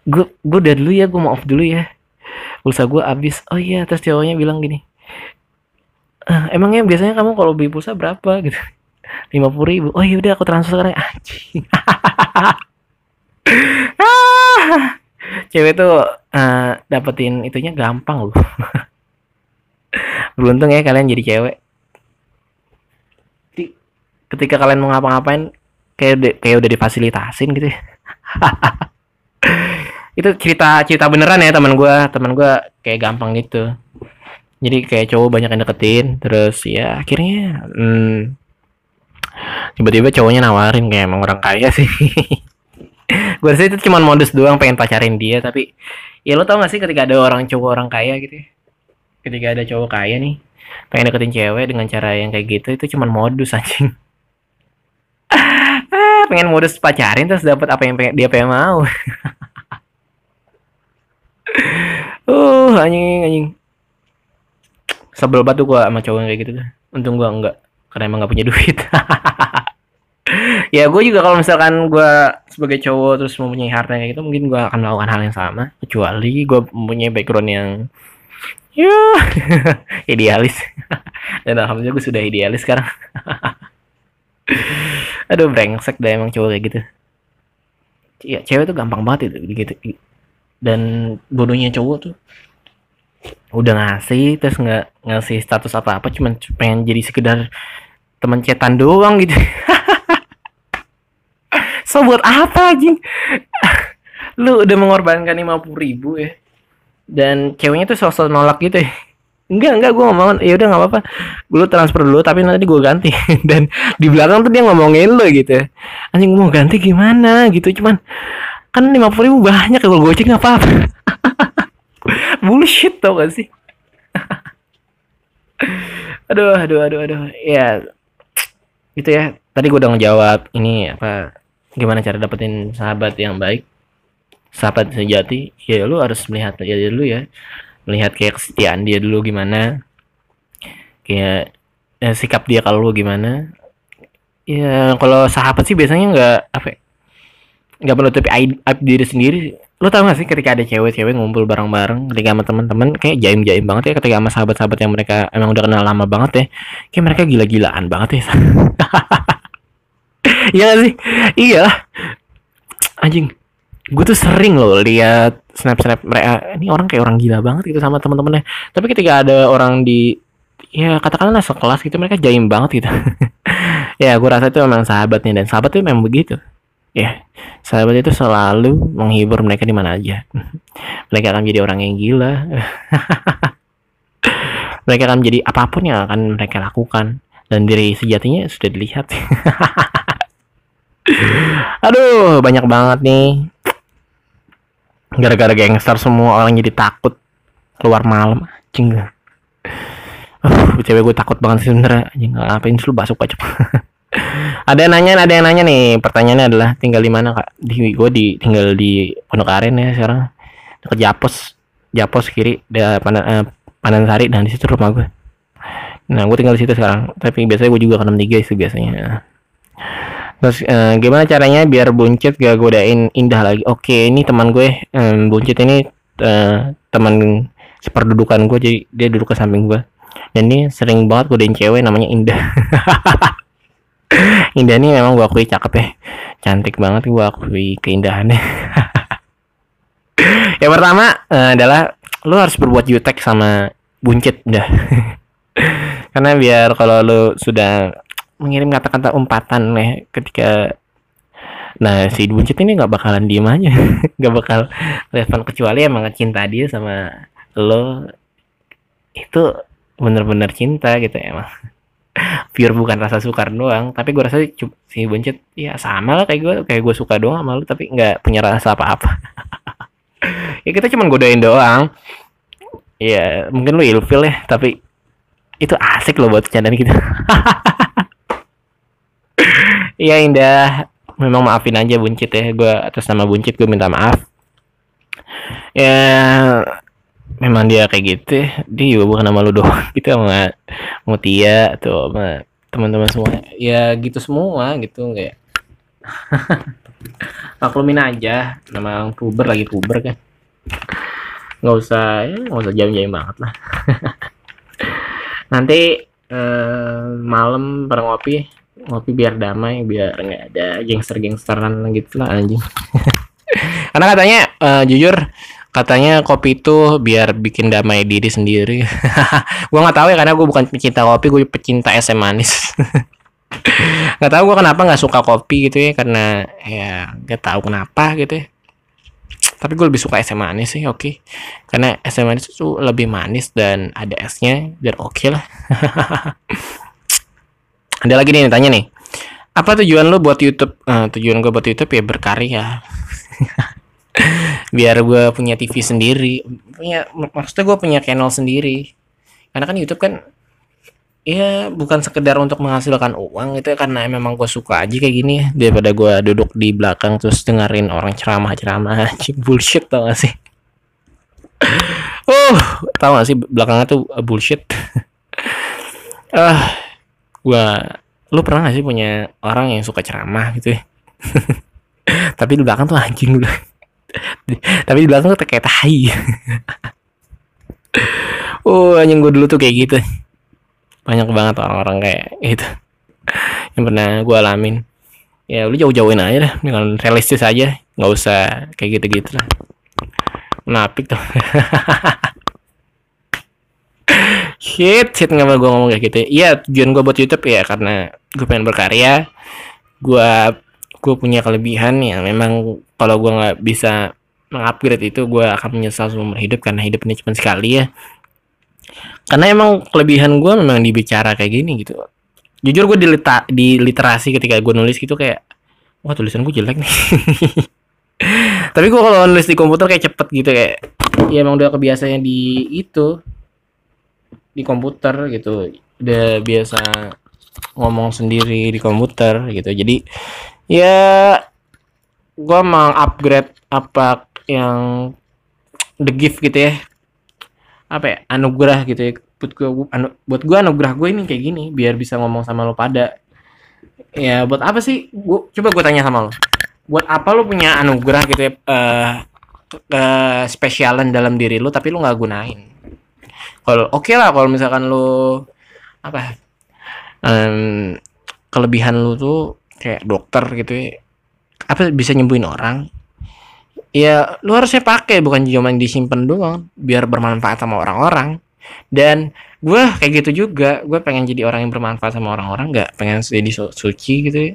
gue udah dulu ya, gue mau off dulu ya. Pulsa gue habis." Oh iya, terus cowoknya bilang gini, "Emangnya biasanya kamu kalau beli pulsa berapa?" gitu. 50.000. "Oh iya udah, aku transfer sekarang." Anjing. Cewek tuh dapetin itunya gampang loh. Beruntung ya kalian jadi cewek. Ketika kalian mau ngapa-ngapain kayak udah difasilitasin gitu ya. Itu cerita beneran ya teman gue kayak gampang gitu. Jadi kayak cowok banyak yang deketin, terus ya akhirnya tiba-tiba cowoknya nawarin kayak emang orang kaya sih. Gue rasa itu cuma modus doang pengen pacarin dia, tapi ya lo tau gak sih ketika ada orang cowok orang kaya gitu ya, ketika ada cowok kaya nih pengen deketin cewek dengan cara yang kayak gitu, itu cuma modus anjing. Pengen modus pacarin terus dapat apa yang dia pengen mau. Anjing. Sebel banget gue sama cowok yang kayak gitu. Untung gue enggak, karena emang gak punya duit. Ya gue juga kalau misalkan gue sebagai cowok terus mempunyai harta kayak gitu, mungkin gue akan melakukan hal yang sama, kecuali gue mempunyai background yang idealis. Dan alhamdulillah gue sudah idealis sekarang. Aduh, brengsek dah emang cowok kayak gitu. Ya cewek tuh gampang banget itu gitu. Dan bodohnya cowok tuh udah ngasih terus nggak ngasih status apa-apa, cuman pengen jadi sekedar teman cetan doang gitu. So buat apa anjing? Lu udah mengorbankan 50.000 ya, dan ceweknya tuh sosok nolak gitu ya. Enggak, gue ngomong ya udah nggak apa-apa, gue transfer dulu tapi nanti gue ganti. Dan di belakang tuh dia ngomongin lo gitu, anjing mau ganti gimana gitu, cuman kan 50.000 banyak, kalau goceng nggak apa-apa. Bullshit tau gak sih? aduh ya gitu ya. Tadi gue udah ngejawab ini apa, gimana cara dapetin sahabat yang baik, sahabat sejati. Ya lu harus melihat ya dulu ya, melihat kayak kesetiaan dia dulu gimana, kayak sikap dia kalau lu gimana ya. Kalau sahabat sih biasanya nggak menutupi aib diri sendiri. Lo tau gak sih ketika ada cewek-cewek ngumpul bareng-bareng ketika sama teman-teman, kayak jaim-jaim banget ya. Ketika sama sahabat-sahabat yang mereka emang udah kenal lama banget ya, kayak mereka gila-gilaan banget ya. Iya gak sih? Iya anjing. Gue tuh sering loh lihat snap-snap mereka, ini orang kayak orang gila banget gitu sama teman-temannya. Tapi ketika ada orang di, ya katakanlah sekelas gitu, mereka jaim banget gitu. Ya gue rasa itu memang sahabatnya, dan sahabat itu memang begitu. Ya, sahabat itu selalu menghibur mereka di mana aja. Mereka akan jadi orang yang gila. Mereka akan menjadi apapun yang akan mereka lakukan, dan diri sejatinya sudah dilihat. Aduh, banyak banget nih. Gara-gara gangster semua orang jadi takut keluar malam, anjing. Cewek gue takut banget sih sebenarnya. Anjing, ngapain sih lu basuk-basuk? Ada yang nanya nih. Pertanyaannya adalah tinggal di mana, Kak? Tinggal di Pondok Aren ya sekarang. Dekat Japos kiri, Pandansari, dan di situ rumah gue. Nah, gue tinggal di situ sekarang, tapi biasanya gue juga ke 63 itu biasanya. Terus gimana caranya biar buncit gak godain Indah lagi? Oke, ini teman gue, buncit ini teman seperdudukan gue, jadi dia duduk ke samping gue. Dan ini sering banget godain cewek namanya Indah. Indah nih memang gue akui cakep ya, cantik banget, gue akui keindahannya. Yang pertama adalah lo harus berbuat jutek sama buncit dah. Karena biar kalau lo sudah mengirim kata-kata umpatan ya ketika Nah, si buncit ini nggak bakalan diem aja, nggak bakal respon kecuali emang cinta dia sama lo itu bener-bener cinta gitu emang. Pure bukan rasa sukar doang, tapi gue rasa si buncit ya sama lah kayak gue suka doang sama lo, tapi nggak punya rasa apa-apa. Ya kita cuma godain doang. Ya mungkin lo ilfil ya, tapi itu asik loh buat candaan kita. Iya Indah, memang maafin aja buncit ya, gue atas nama buncit gue minta maaf. Ya memang dia kayak gitu, dia juga bukan nama lu doang gitu, sama Mutia atau sama teman-teman semua. Ya gitu semua gitu kayak. Maklumin aja, memang puber kan. Nggak usah jam-jam banget lah. Nanti malam bareng ngopi biar damai, biar nggak ada gangster-gangsteran gitu lah anjing. Karena katanya jujur kopi itu biar bikin damai diri sendiri. Gue nggak tahu ya, karena gue bukan pecinta kopi, gue pecinta es manis. Nggak tahu gue kenapa nggak suka kopi gitu ya, karena ya nggak tahu kenapa gitu ya. Tapi gue lebih suka es manis sih, oke. Karena es manis itu lebih manis dan ada esnya, biar oke lah. Ada lagi nih tanya nih, apa tujuan lo buat YouTube? Tujuan gue buat YouTube ya berkarya. Biar gue punya TV sendiri, maksudnya gue punya channel sendiri. Karena kan YouTube kan ya bukan sekedar untuk menghasilkan uang, itu karena memang gue suka aja kayak gini, daripada gue duduk di belakang terus dengerin orang ceramah-ceramah bullshit, tau gak sih? Tau gak sih belakangnya tuh bullshit. Lu pernah gak sih punya orang yang suka ceramah gitu ya? Tapi di belakang tuh anjing dulu. Tapi di belakang tuh kayak tai. Anjing, gue dulu tuh kayak gitu. Banyak banget orang-orang kayak gitu yang pernah gue alamin. Ya lu jauh-jauhin aja dah, dengan realistis aja, nggak usah kayak gitu-gitu lah, menapik tuh. shit nggak mau gue ngomong kayak gitu. Iya, tujuan gue buat YouTube ya karena gue pengen berkarya. Gue punya kelebihan ya, memang kalau gue nggak bisa mengupgrade itu gue akan menyesal seumur hidup, karena hidup ini cuma sekali ya. Karena emang kelebihan gue memang dibicara kayak gini gitu. Jujur gue diliterasi ketika gue nulis gitu, kayak wah tulisan gue jelek nih. Tapi gue kalau nulis di komputer kayak cepet gitu, kayak ya emang udah kebiasaannya di komputer gitu, udah biasa ngomong sendiri di komputer gitu. Jadi ya gue mengupgrade apa yang the gift gitu ya, apa ya, anugerah gitu ya, buat gue anugerah gue ini kayak gini, biar bisa ngomong sama lo pada. Ya buat apa sih, gue tanya sama lo, buat apa lo punya anugerah gitu ya, spesialan dalam diri lo tapi lo nggak gunain? Kalau oke lah, kalau misalkan lo apa, kelebihan lo tuh kayak dokter gitu ya, apa bisa nyembuhin orang, ya lu harusnya pakai, bukan cuma disimpan doang, biar bermanfaat sama orang-orang. Dan gue kayak gitu juga, gue pengen jadi orang yang bermanfaat sama orang-orang, nggak pengen jadi suci gitu ya.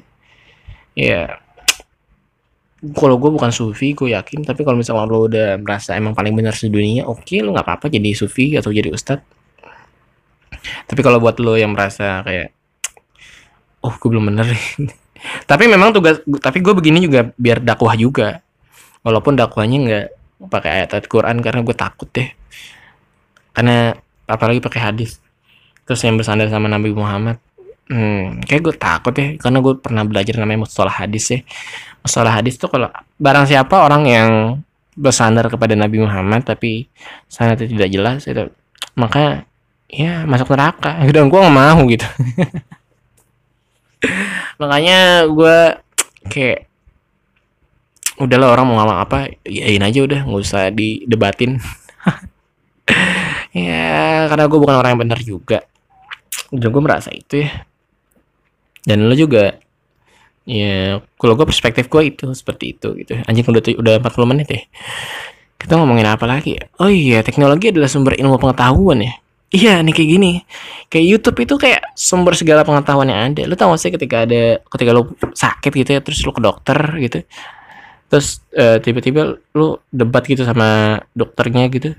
Ya kalau gue bukan sufi, gue yakin, tapi kalau misalnya lo udah merasa emang paling benar sedunia, oke, lu nggak apa-apa jadi sufi atau jadi ustad. Tapi kalau buat lo yang merasa kayak gue belum bener. Tapi memang tugas, tapi gue begini juga biar dakwah juga. Walaupun dakwahnya nggak pakai ayat Al-Quran, karena gue takut deh. Karena apalagi pakai hadis, terus yang bersandar sama Nabi Muhammad, kayak gue takut deh. Karena gue pernah belajar namanya mustalah hadis ya. Mustalah hadis tuh kalau barang siapa orang yang bersandar kepada Nabi Muhammad tapi sanadnya tidak jelas itu, maka ya masuk neraka. Dan gue nggak mau gitu. Makanya gue kayak udahlah, orang mau ngomong apa yain aja udah, nggak usah didebatin. Ya karena gue bukan orang yang benar juga, dan gue merasa itu ya, dan lo juga ya. Kalau gue perspektif gue itu seperti itu gitu. Anjing udah 40 menit ya, kita ngomongin apa lagi ya? Oh iya, teknologi adalah sumber ilmu pengetahuan ya. Iya nih kayak gini. Kayak YouTube itu kayak sumber segala pengetahuan yang ada. Lu tau gak sih ketika lu sakit gitu ya, terus lu ke dokter gitu. Terus tiba-tiba lu debat gitu sama dokternya gitu.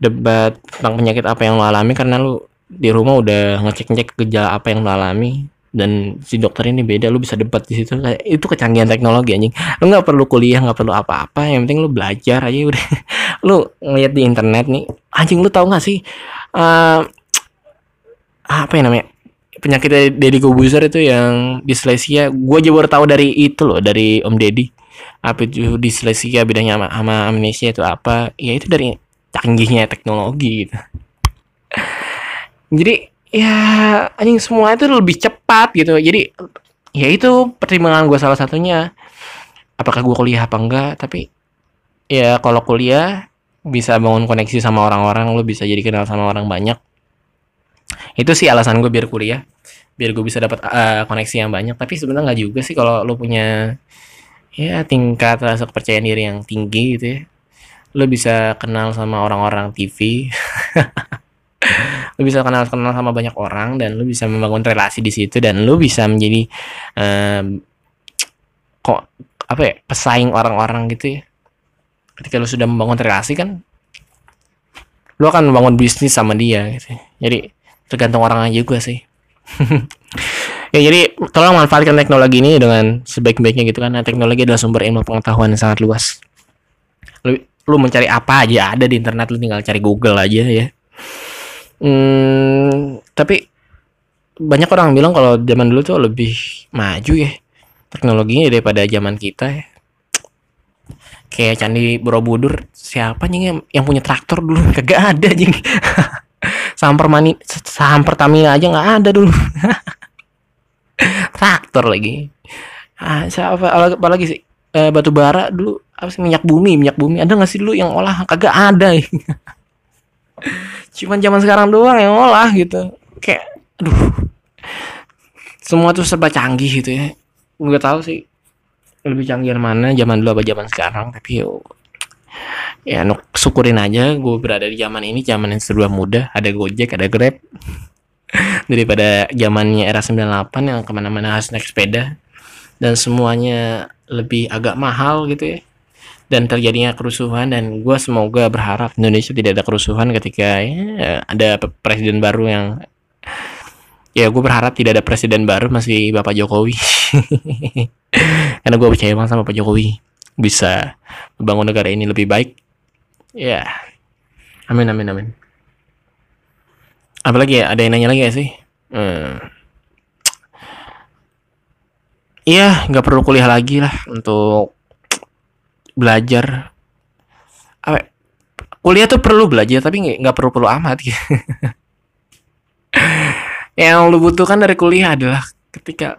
Debat tentang penyakit apa yang lu alami, karena lu di rumah udah ngecek-ngecek gejala apa yang lu alami dan si dokter ini beda, lu bisa debat di situ. Itu kecanggihan teknologi anjing. Lu nggak perlu kuliah, nggak perlu apa-apa, yang penting lu belajar aja udah. Lu ngeliat di internet nih anjing, lu tahu nggak sih apa yang namanya penyakit Deddy Kobuzer itu yang disleksia? Gua aja baru tahu dari itu loh, dari Om Deddy. Apa itu disleksia, bedanya sama amnesia itu apa? Ya itu dari canggihnya teknologi gitu. Jadi ya anjing, semua itu lebih cepat gitu. Jadi ya itu pertimbangan gue salah satunya, apakah gue kuliah apa enggak. Tapi ya kalau kuliah bisa bangun koneksi sama orang-orang, lo bisa jadi kenal sama orang banyak. Itu sih alasan gue biar kuliah, biar gue bisa dapat koneksi yang banyak. Tapi sebenarnya nggak juga sih, kalau lo punya ya tingkat rasa kepercayaan diri yang tinggi gitu ya, lo bisa kenal sama orang-orang TV. Lu bisa kenal sama banyak orang dan lu bisa membangun relasi di situ, dan lu bisa menjadi pesaing orang-orang gitu ya. Ketika lu sudah membangun relasi kan, lu akan membangun bisnis sama dia gitu. Jadi tergantung orang aja juga sih. Ya jadi tolong manfaatkan teknologi ini dengan sebaik-baiknya gitu kan. Nah, teknologi adalah sumber ilmu pengetahuan yang sangat luas. Lu mencari apa aja ada di internet, lu tinggal cari Google aja ya. Tapi banyak orang bilang kalau zaman dulu tuh lebih maju ya teknologinya daripada zaman kita ya. Kayak Candi Borobudur, siapa nih yang punya traktor dulu? Kagak ada jing. Saham Pertamina aja nggak ada dulu. Traktor lagi. Apalagi sih, batu bara dulu, apa sih, minyak bumi ada nggak sih dulu yang olah? Kagak ada ya. Cuman zaman sekarang doang yang olah gitu. Kayak aduh, semua tuh serba canggih gitu ya. Gue tahu sih lebih canggih mana, zaman dulu apa zaman sekarang. Tapi ya syukurin aja gue berada di zaman ini, zaman yang serba mudah. Ada Gojek, ada Grab. Daripada zamannya era 98 yang kemana-mana harus naik sepeda dan semuanya lebih agak mahal gitu ya, dan terjadinya kerusuhan. Dan gue semoga berharap Indonesia tidak ada kerusuhan ketika ya, ada presiden baru yang ya, gue berharap tidak ada presiden baru, masih Bapak Jokowi. Karena gue percaya banget sama Pak Jokowi bisa membangun negara ini lebih baik ya. Amin. Apalagi ya, ada yang nanya lagi gak sih? Iya, gak perlu kuliah lagi lah untuk belajar. Kuliah tuh perlu belajar, tapi nggak perlu amat. Yang lu butuhkan dari kuliah adalah ketika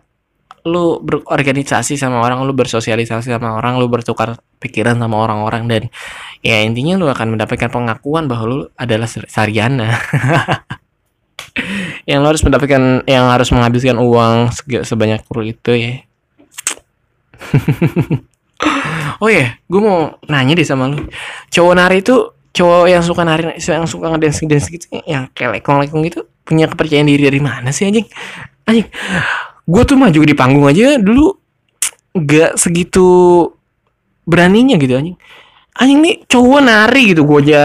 lu berorganisasi sama orang, lu bersosialisasi sama orang, lu bertukar pikiran sama orang-orang, dan ya intinya lu akan mendapatkan pengakuan bahwa lu adalah sarjana. Yang harus menghabiskan uang sebanyak itu ya. Oh ya, yeah, gue mau nanya deh sama lu. Cowok nari itu, cowok yang suka nari, yang suka ngedance gitu, yang kayak lekong-lekong gitu, punya kepercayaan diri dari mana sih anjing? Gue tuh maju di panggung aja dulu gak segitu beraninya gitu anjing. Anjing nih cowok nari gitu, gue aja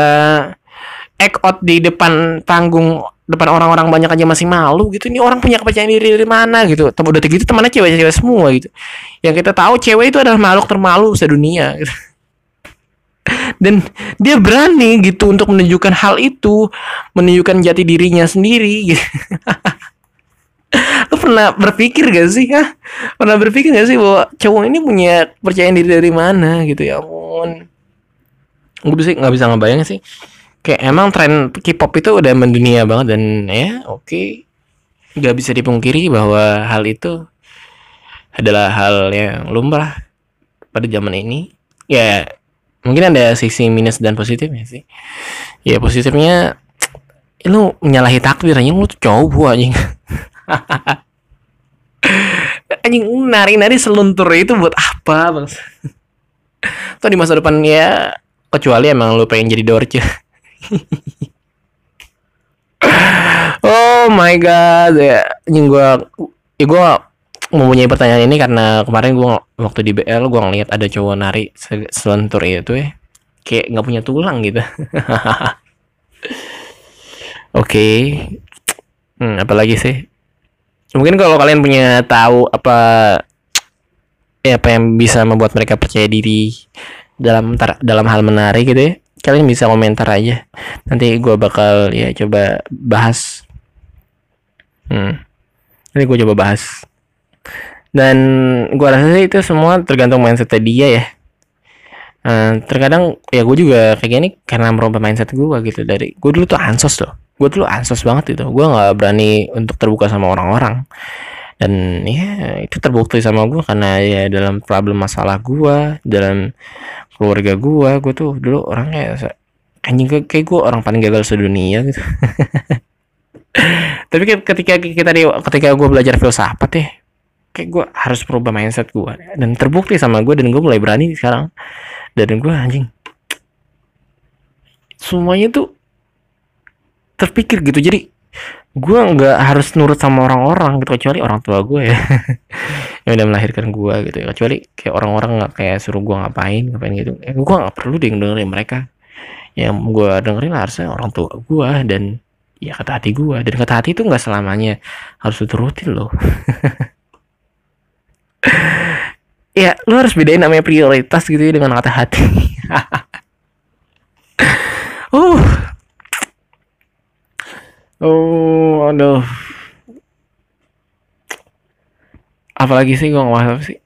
act out di depan panggung, depan orang-orang banyak aja masih malu gitu. Ini orang punya kepercayaan diri dari mana gitu. Udah gitu temannya cewek-cewek semua gitu. Yang kita tahu cewek itu adalah makhluk termalu sedunia gitu. Dan dia berani gitu untuk menunjukkan hal itu, menunjukkan jati dirinya sendiri gitu. Lu pernah berpikir gak sih? Pernah berpikir gak sih bahwa cowok ini punya kepercayaan diri dari mana gitu? Ya ampun, gue gak bisa ngebayangin sih. Kayak emang tren K-pop itu udah mendunia banget, dan ya oke, gak bisa dipungkiri bahwa hal itu adalah hal yang lumrah pada zaman ini. Ya mungkin ada sisi minus dan positifnya sih. Ya positifnya, lu menyalahi takdir anjing, lu tuh cowok anjing. Anjing, nari-nari seluntur itu buat apa bang? Tuh di masa depan ya, kecuali emang lu pengen jadi dorce. Oh my god, anjing gue mempunyai pertanyaan ini karena kemarin gue waktu di BL gue ngeliat ada cowok nari selentur itu ya, kayak nggak punya tulang gitu. Oke. Apalagi sih? Mungkin kalau kalian punya tahu apa yang bisa membuat mereka percaya diri dalam hal menarik gitu ya, kalian bisa komentar aja, nanti gue bakal coba bahas. Nanti gue coba bahas, dan gue rasa sih itu semua tergantung mindset dia ya. Terkadang ya gue juga kayak gini karena merubah mindset gue gitu. Dari gue dulu tuh ansos loh, gue dulu ansos banget itu, gue nggak berani untuk terbuka sama orang-orang, dan ya itu terbukti sama gue karena ya dalam problem masalah gue, dalam keluarga gue tuh dulu orangnya anjing, kayak gue orang paling gagal sedunia gitu. Tapi ketika gue belajar filsafat ya, kayak gue harus berubah mindset gue, dan terbukti sama gue, dan gue mulai berani sekarang. Dan gue anjing, semuanya tuh terpikir gitu, jadi gue nggak harus nurut sama orang-orang gitu, kecuali orang tua gue ya, yang udah melahirkan gue gitu ya. Kecuali kayak orang-orang nggak kayak suruh gue ngapain gitu, gue nggak perlu dengerin mereka. Yang gue dengerin harusnya orang tua gue dan ya kata hati gue. Dan kata hati itu nggak selamanya harus diturutin loh. Ya lo harus bedain namanya prioritas gitu ya dengan kata hati. Oh, aduh. Apalagi sih gue ngomong apa sih?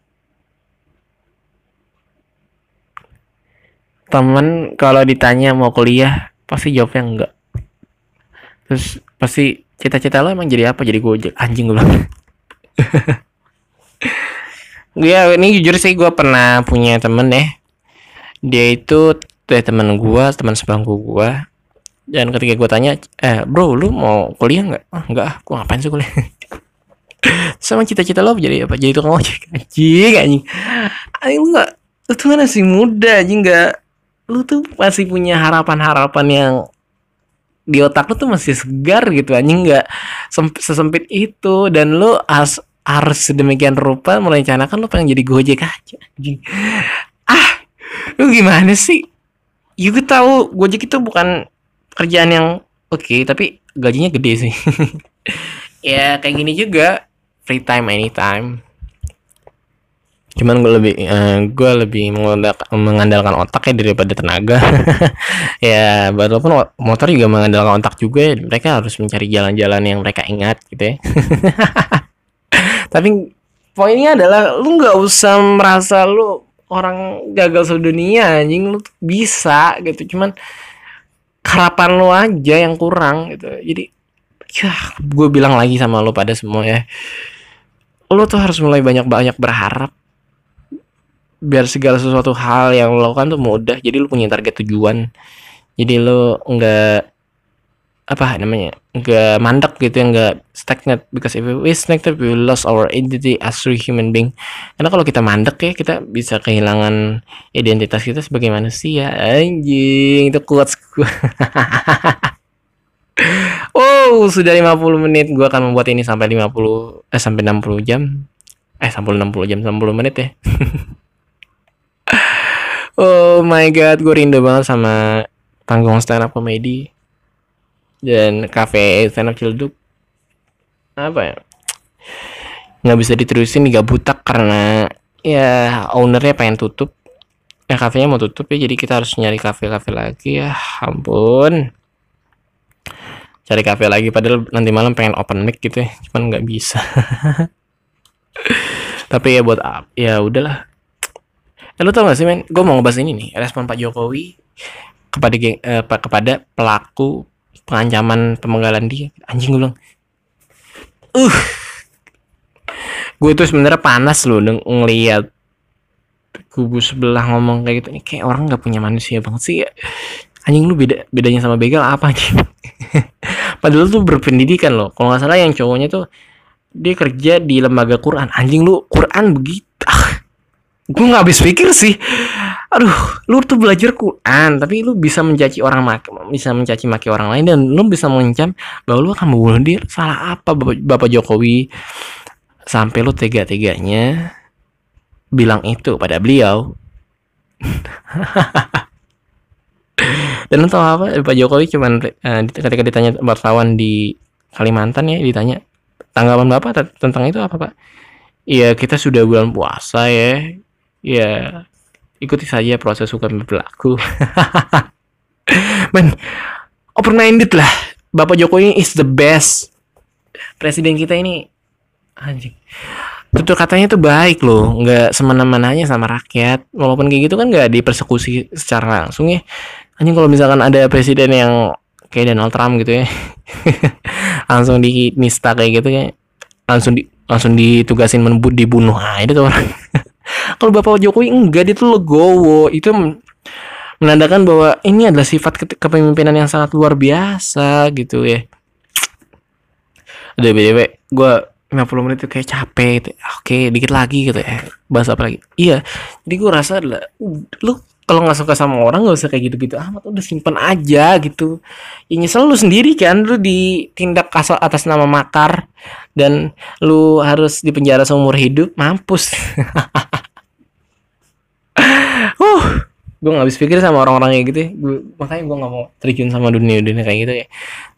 Temen kalau ditanya mau kuliah, pasti jawabnya enggak. Terus pasti cita-cita lo emang jadi apa? Jadi gojek. Anjing gue bilang. Ya, ini jujur sih gue pernah punya temen ya. Dia itu temen gue, temen sebangku gue. Dan ketika gue tanya, bro lu mau kuliah nggak? Ah nggak, gue ngapain sih kuliah? Sama cita-cita lo jadi apa? Jadi tukang ojek. Anjing lu nggak, lu tuh masih muda anjing, nggak, lu tuh masih punya harapan-harapan yang di otak lu tuh masih segar gitu anjing, nggak sesempit itu, dan lu harus sedemikian rupa merencanakan lu pengen jadi gojek aja anjing. Lu gimana sih? Ya gue tahu gojek itu bukan kerjaan yang oke, tapi gajinya gede sih. Ya kayak gini juga, free time anytime. Cuman gue lebih mengandalkan otak ya daripada tenaga. Ya walaupun motor juga mengandalkan otak juga, mereka harus mencari jalan-jalan yang mereka ingat gitu ya. Tapi poinnya adalah lu nggak usah merasa lu orang gagal sedunia anjing, lu bisa gitu, cuman harapan lo aja yang kurang gitu. Jadi ya gue bilang lagi sama lo pada semua ya, lo tuh harus mulai banyak-banyak berharap, biar segala sesuatu hal yang lo lakukan tuh mudah. Jadi lo punya target tujuan, jadi lo nggak nggak mandek gitu ya, nggak stagnant, because if we stagnant we lost our identity as true human being. Karena kalau kita mandek ya, kita bisa kehilangan identitas kita sebagai manusia anjing. Itu quotes gue. Oh sudah 50 menit gue akan membuat ini sampai 60 jam, sampai 60 jam 60 menit ya. Oh my god, gue rindu banget sama panggung stand up comedy dan cafe stand up Ciledug. Apa ya, nggak bisa diterusin di Gabutak karena ya ownernya pengen tutup ya, kafenya mau tutup ya, jadi kita harus nyari kafe lagi ya. Ampun, cari kafe lagi, padahal nanti malam pengen open mic gitu ya, cuman nggak bisa. Tapi ya buat apa ya, udahlah. Lo tau gak sih men, gue mau ngebahas ini nih, respon Pak Jokowi kepada pelaku pengancaman pemenggalan dia. Anjing gue bilang, gue tuh sebenarnya panas loh ngelihat kubu sebelah ngomong kayak gitu. Ini kayak orang nggak punya manusia banget sih ya. Anjing, lu bedanya sama begal apa anjing? Padahal tuh berpendidikan loh. Kalau nggak salah yang cowoknya tuh dia kerja di lembaga Quran. Anjing, lu Quran begitu. Gue nggak habis pikir sih. Aduh, lu tuh belajar Quran, tapi lu bisa mencaci orang, bisa mencaci maki orang lain, dan lu bisa mengancam bahwa lu akan membunuh dia. Salah apa Bapak Jokowi sampai lu tega-teganya bilang itu pada beliau? Dan lu tahu apa? Pak Jokowi cuman ketika ditanya wartawan di Kalimantan ya, ditanya tanggapan Bapak tentang itu apa, Pak? Iya, kita sudah bulan puasa ya. Ya, ikuti saja proses hukum berlaku. Men, open-minded lah. Bapak Jokowi is the best. Presiden kita ini anjing. Tutur katanya tuh baik loh, nggak semena-menanya sama rakyat. Walaupun kayak gitu kan nggak dipersekusi secara langsung ya. Anjing, kalau misalkan ada presiden yang kayak Donald Trump gitu ya, langsung di nista kayak gitu ya, langsung ditugasin dibunuh aja tuh orang. Kalau Bapak Jokowi enggak, dia tuh legowo. Itu menandakan bahwa ini adalah sifat kepemimpinan yang sangat luar biasa gitu ya. Udah BDW, gue 50 menit tuh kayak capek gitu. Oke, dikit lagi gitu ya. Bahas apa lagi? Iya, jadi gue rasa adalah, lu kalau nggak suka sama orang nggak usah kayak gitu-gitu amat, udah simpen aja gitu. Ya nyesel lu sendiri kan, lu ditindak kasar atas nama makar dan lu harus dipenjara seumur hidup, mampus. Gue nggak habis pikir sama orang-orang kayak gitu ya. Makanya gue nggak mau terjun sama dunia kayak gitu ya.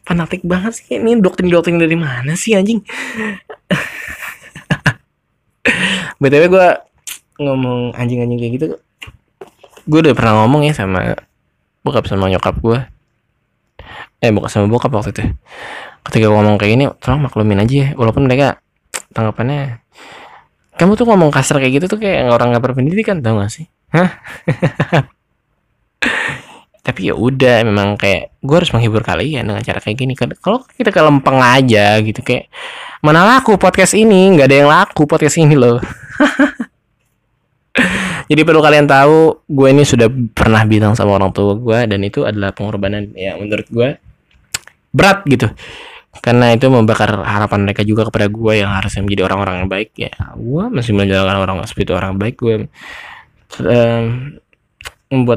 Fanatik banget sih, ini doktrin dari mana sih anjing? BTW gue ngomong anjing-anjing kayak gitu, gue udah pernah ngomong ya sama bokap sama nyokap gue, bokap sama bokap waktu itu. Ketika gue ngomong kayak gini, tolong maklumin aja ya, walaupun mereka tanggapannya, kamu tuh ngomong kasar kayak gitu tuh kayak orang nggak berpendidikan, tau gak sih? Hah? Tapi ya udah, memang kayak gue harus menghibur kalian dengan cara kayak gini. Kalau kita kelempeng aja gitu, kayak mana laku podcast ini, nggak ada yang laku podcast ini loh. Jadi perlu kalian tahu, gue ini sudah pernah bilang sama orang tua gue, dan itu adalah pengorbanan ya menurut gue berat gitu, karena itu membakar harapan mereka juga kepada gue yang harusnya menjadi orang-orang yang baik. Ya gue masih menjalankan orang seperti orang baik, gue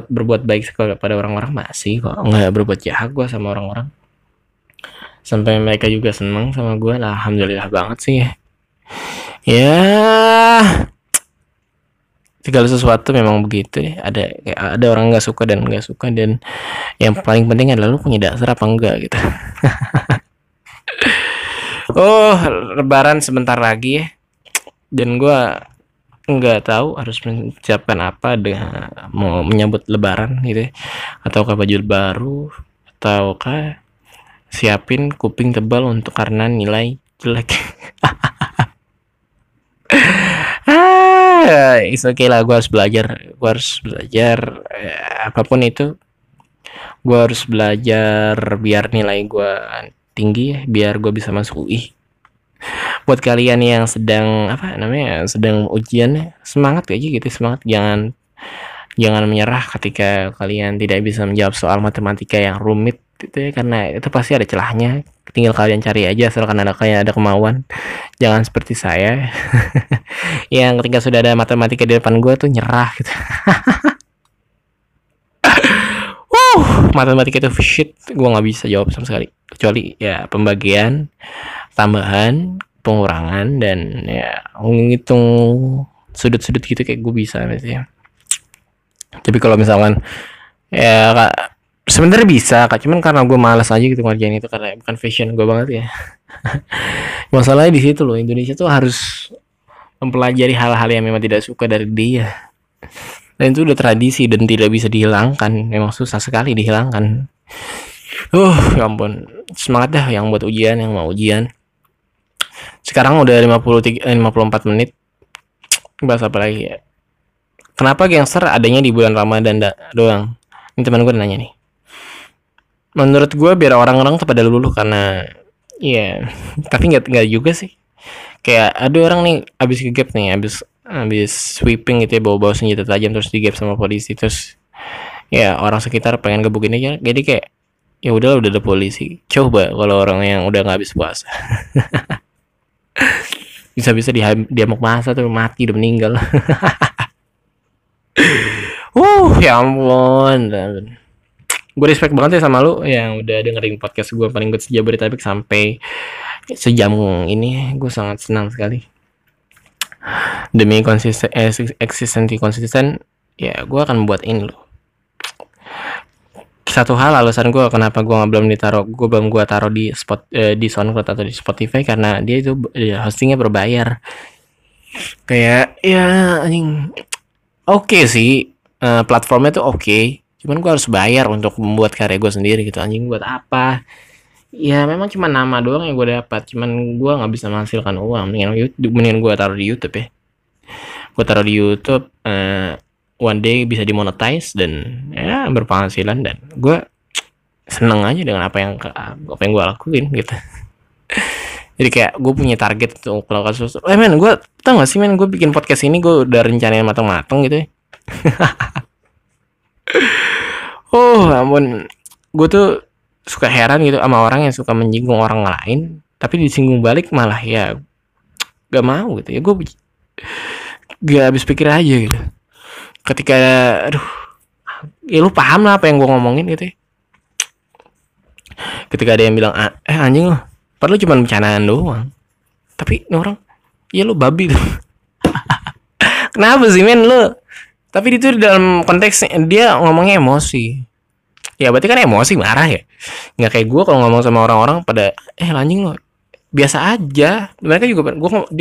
berbuat baik kepada orang-orang masih kok, nggak berbuat jahat gue sama orang-orang sampai mereka juga senang sama gue. Nah, alhamdulillah banget sih ya. Segala sesuatu memang begitu ya. Ada orang nggak suka dan nggak suka, dan yang paling penting adalah lu punya dasar apa enggak gitu. Lebaran sebentar lagi ya, dan gue nggak tahu harus menyiapkan apa dengan mau menyambut Lebaran gitu ya. Ataukah baju baru, ataukah siapin kuping tebal untuk karena nilai jelek. It's okay lah, gue harus belajar ya, apapun itu gue harus belajar biar nilai gue tinggi ya, biar gue bisa masuk UI. Buat kalian yang sedang ujian, semangat aja gitu, semangat, jangan menyerah ketika kalian tidak bisa menjawab soal matematika yang rumit itu ya, karena itu pasti ada celahnya, tinggal kalian cari aja asalkan kalian ada kemauan. Jangan seperti saya yang ketika sudah ada matematika di depan gue tuh nyerah gitu. Matematika itu shit, gue nggak bisa jawab sama sekali, kecuali ya pembagian, tambahan, pengurangan, dan ya menghitung sudut-sudut gitu kayak gue bisa misalnya. Tapi kalau misalkan ya sebenarnya bisa Kak, cuman karena gue malas aja gitu ngerjain itu, karena bukan fashion gue banget ya. Masalahnya di situ loh, Indonesia tuh harus mempelajari hal-hal yang memang tidak suka dari dia. Dan itu udah tradisi dan tidak bisa dihilangkan, memang susah sekali dihilangkan. Ya ampun, semangat dah yang buat ujian, yang mau ujian. Sekarang udah 54 menit. Bahas apa lagi ya? Kenapa gangster adanya di bulan Ramadan doang? Ini teman gue nanya nih. Menurut gue biar orang-orang tuh pada luluh, karena ya tapi nggak juga sih, kayak ada orang nih abis kegap nih, abis sweeping gitu ya, bawa senjata tajam terus digap sama polisi, terus ya orang sekitar pengen gebukin aja, jadi kayak ya udah ada polisi. Coba kalau orang yang udah nggak habis puasa, bisa-bisa dia mau masa tuh mati, udah meninggal. ya ampun. Gue respect banget ya sama lu yang udah dengerin podcast gue paling good sejabodetabek sampai sejam ini. Gue sangat senang sekali. Demi konsisten, konsisten, ya gue akan buat ini loh. Satu hal alasan gue kenapa gue belum gue taruh di spot di SoundCloud atau di Spotify karena dia itu hostingnya berbayar. Kayak ya anjing oke sih, platformnya tuh oke. Cuman gue harus bayar untuk membuat karya gue sendiri gitu, anjing buat apa? Ya memang cuma nama doang yang gue dapat, cuman gue nggak bisa menghasilkan uang. Mendingan gue taruh di YouTube ya. Gue taruh di YouTube. One day bisa dimonetize dan ya berpenghasilan, dan gue seneng aja dengan apa yang gue lakuin gitu. Jadi kayak gue punya target untuk melakukan sesuatu. Men, gue tau gak sih men, gue bikin podcast ini gue udah rencanain matang-matang gitu ya. Oh ampun, gue tuh suka heran gitu sama orang yang suka menyinggung orang lain tapi disinggung balik malah ya gak mau gitu ya. Gue gak habis pikir aja gitu. Ketika aduh ya lu paham lah apa yang gue ngomongin gitu ya. Ketika ada yang bilang anjing loh, padahal cuma bercandaan doang, tapi orang ya lu babi tuh. Kenapa sih men lu? Tapi itu dalam konteks dia ngomongnya emosi ya, berarti kan emosi marah ya. Nggak kayak gue kalau ngomong sama orang-orang pada anjing lo biasa aja, mereka juga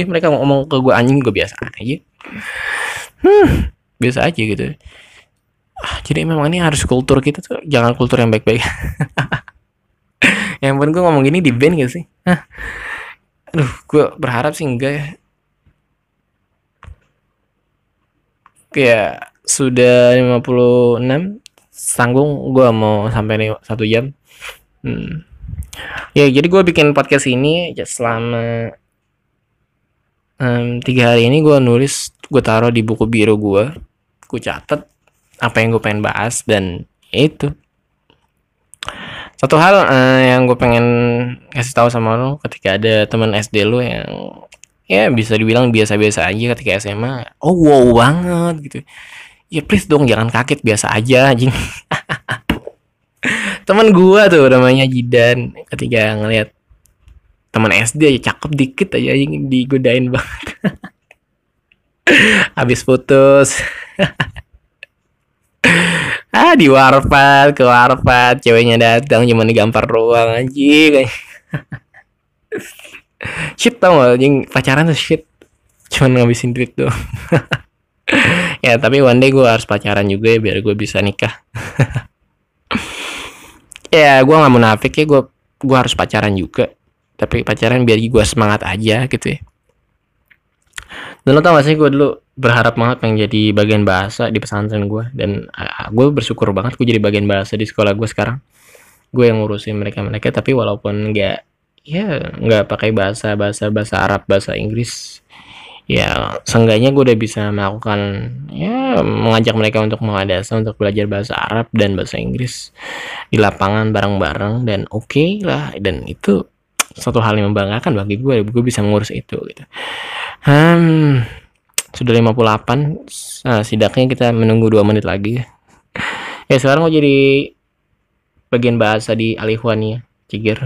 mereka ngomong ke gue anjing gue biasa aja. Biasa aja gitu. Jadi memang ini harus kultur kita tuh, jangan kultur yang baik-baik. Yang pun gue ngomong gini di band gitu sih. Aduh, gue berharap sih enggak ya. Kayak sudah 56 sanggung gue mau sampai 1 jam. Ya jadi gue bikin podcast ini ya selama 3 hari ini gue nulis, gue taruh di buku biru gue catat apa yang gue pengen bahas, dan itu satu hal yang gue pengen kasih tahu sama lo. Ketika ada teman SD lo yang ya bisa dibilang biasa-biasa aja ketika SMA, oh wow banget gitu ya, please dong jangan kaget, biasa aja anjing. Teman gue tuh namanya Jidan, ketika ngelihat teman SD aja cakep dikit aja digodain banget. Habis putus. Di warpat, ke warpat, ceweknya datang cuma digampar doang anjing. Shit tau gak anjing, pacaran tuh shit. Cuman ngabisin duit doang. Ya tapi one day gue harus pacaran juga ya, biar gue bisa nikah. Ya gue gak munafik ya, gue harus pacaran juga. Tapi pacaran biar gue semangat aja gitu ya. Dan lo tau gak sih, gue dulu berharap banget pengen jadi bagian bahasa di pesantren gue. Dan gue bersyukur banget gue jadi bagian bahasa di sekolah gue sekarang. Gue yang ngurusin mereka-mereka, tapi walaupun gak pakai bahasa Arab, bahasa Inggris. Ya seenggaknya gue udah bisa melakukan, ya mengajak mereka untuk muhadasa, untuk belajar bahasa Arab dan bahasa Inggris di lapangan bareng-bareng. Dan oke lah, dan itu satu hal yang membanggakan bagi gue bisa mengurus itu gitu. Sudah 58, setidaknya kita menunggu 2 menit lagi. Ya sekarang gue jadi bagian bahasa di Alihwani ya, Cigir.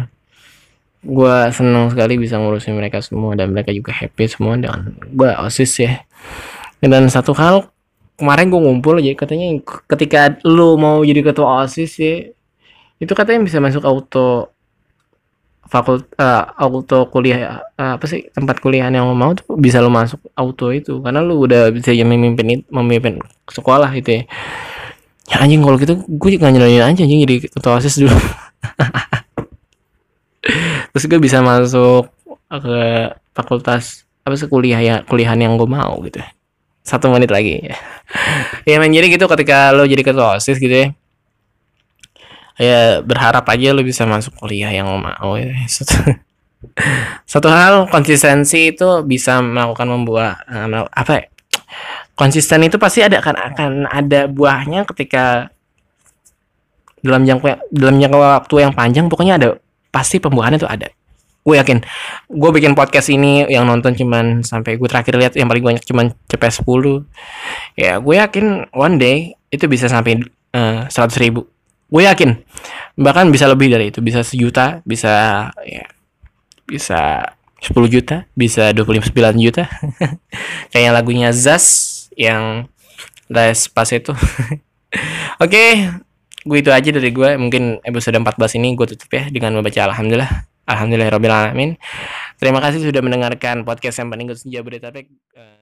Gue senang sekali bisa ngurusin mereka semua, dan mereka juga happy semua dengan gue OSIS ya. Dan satu hal, kemarin gue ngumpul aja, katanya ketika lu mau jadi ketua OSIS ya, itu katanya bisa masuk auto kuliah, tempat kuliah yang lo mau tuh bisa lo masuk auto itu karena lo udah bisa memimpin sekolah gitu ya. Ya anjing kalau gitu gue nggak nyalain aja anjing jadi ketua OSIS dulu. Terus gue bisa masuk ke fakultas kuliahan yang gue mau gitu. 1 menit lagi. Ya men, jadi gitu ketika lo jadi ketua OSIS gitu ya, ya berharap aja lu bisa masuk kuliah yang lo mau ya. Satu hal, konsistensi itu bisa melakukan konsisten itu pasti akan ada buahnya ketika dalam jangka waktu yang panjang, pokoknya ada, pasti pembuahannya tuh ada. Gue yakin gue bikin podcast ini yang nonton cuman, sampai gue terakhir lihat yang paling banyak cuman CP 10. Ya gue yakin one day itu bisa sampai 100.000. Gue yakin bahkan bisa lebih dari itu, bisa 1 juta, bisa ya, bisa 10 juta, bisa 29 juta. Kayak lagunya Zaz yang Despacito itu. Oke, gue itu aja dari gue. Mungkin episode 14 ini gue tutup ya dengan membaca alhamdulillah. Alhamdulillahirabbil alamin. Terima kasih sudah mendengarkan podcast yang paling gue senja Jabodetabek.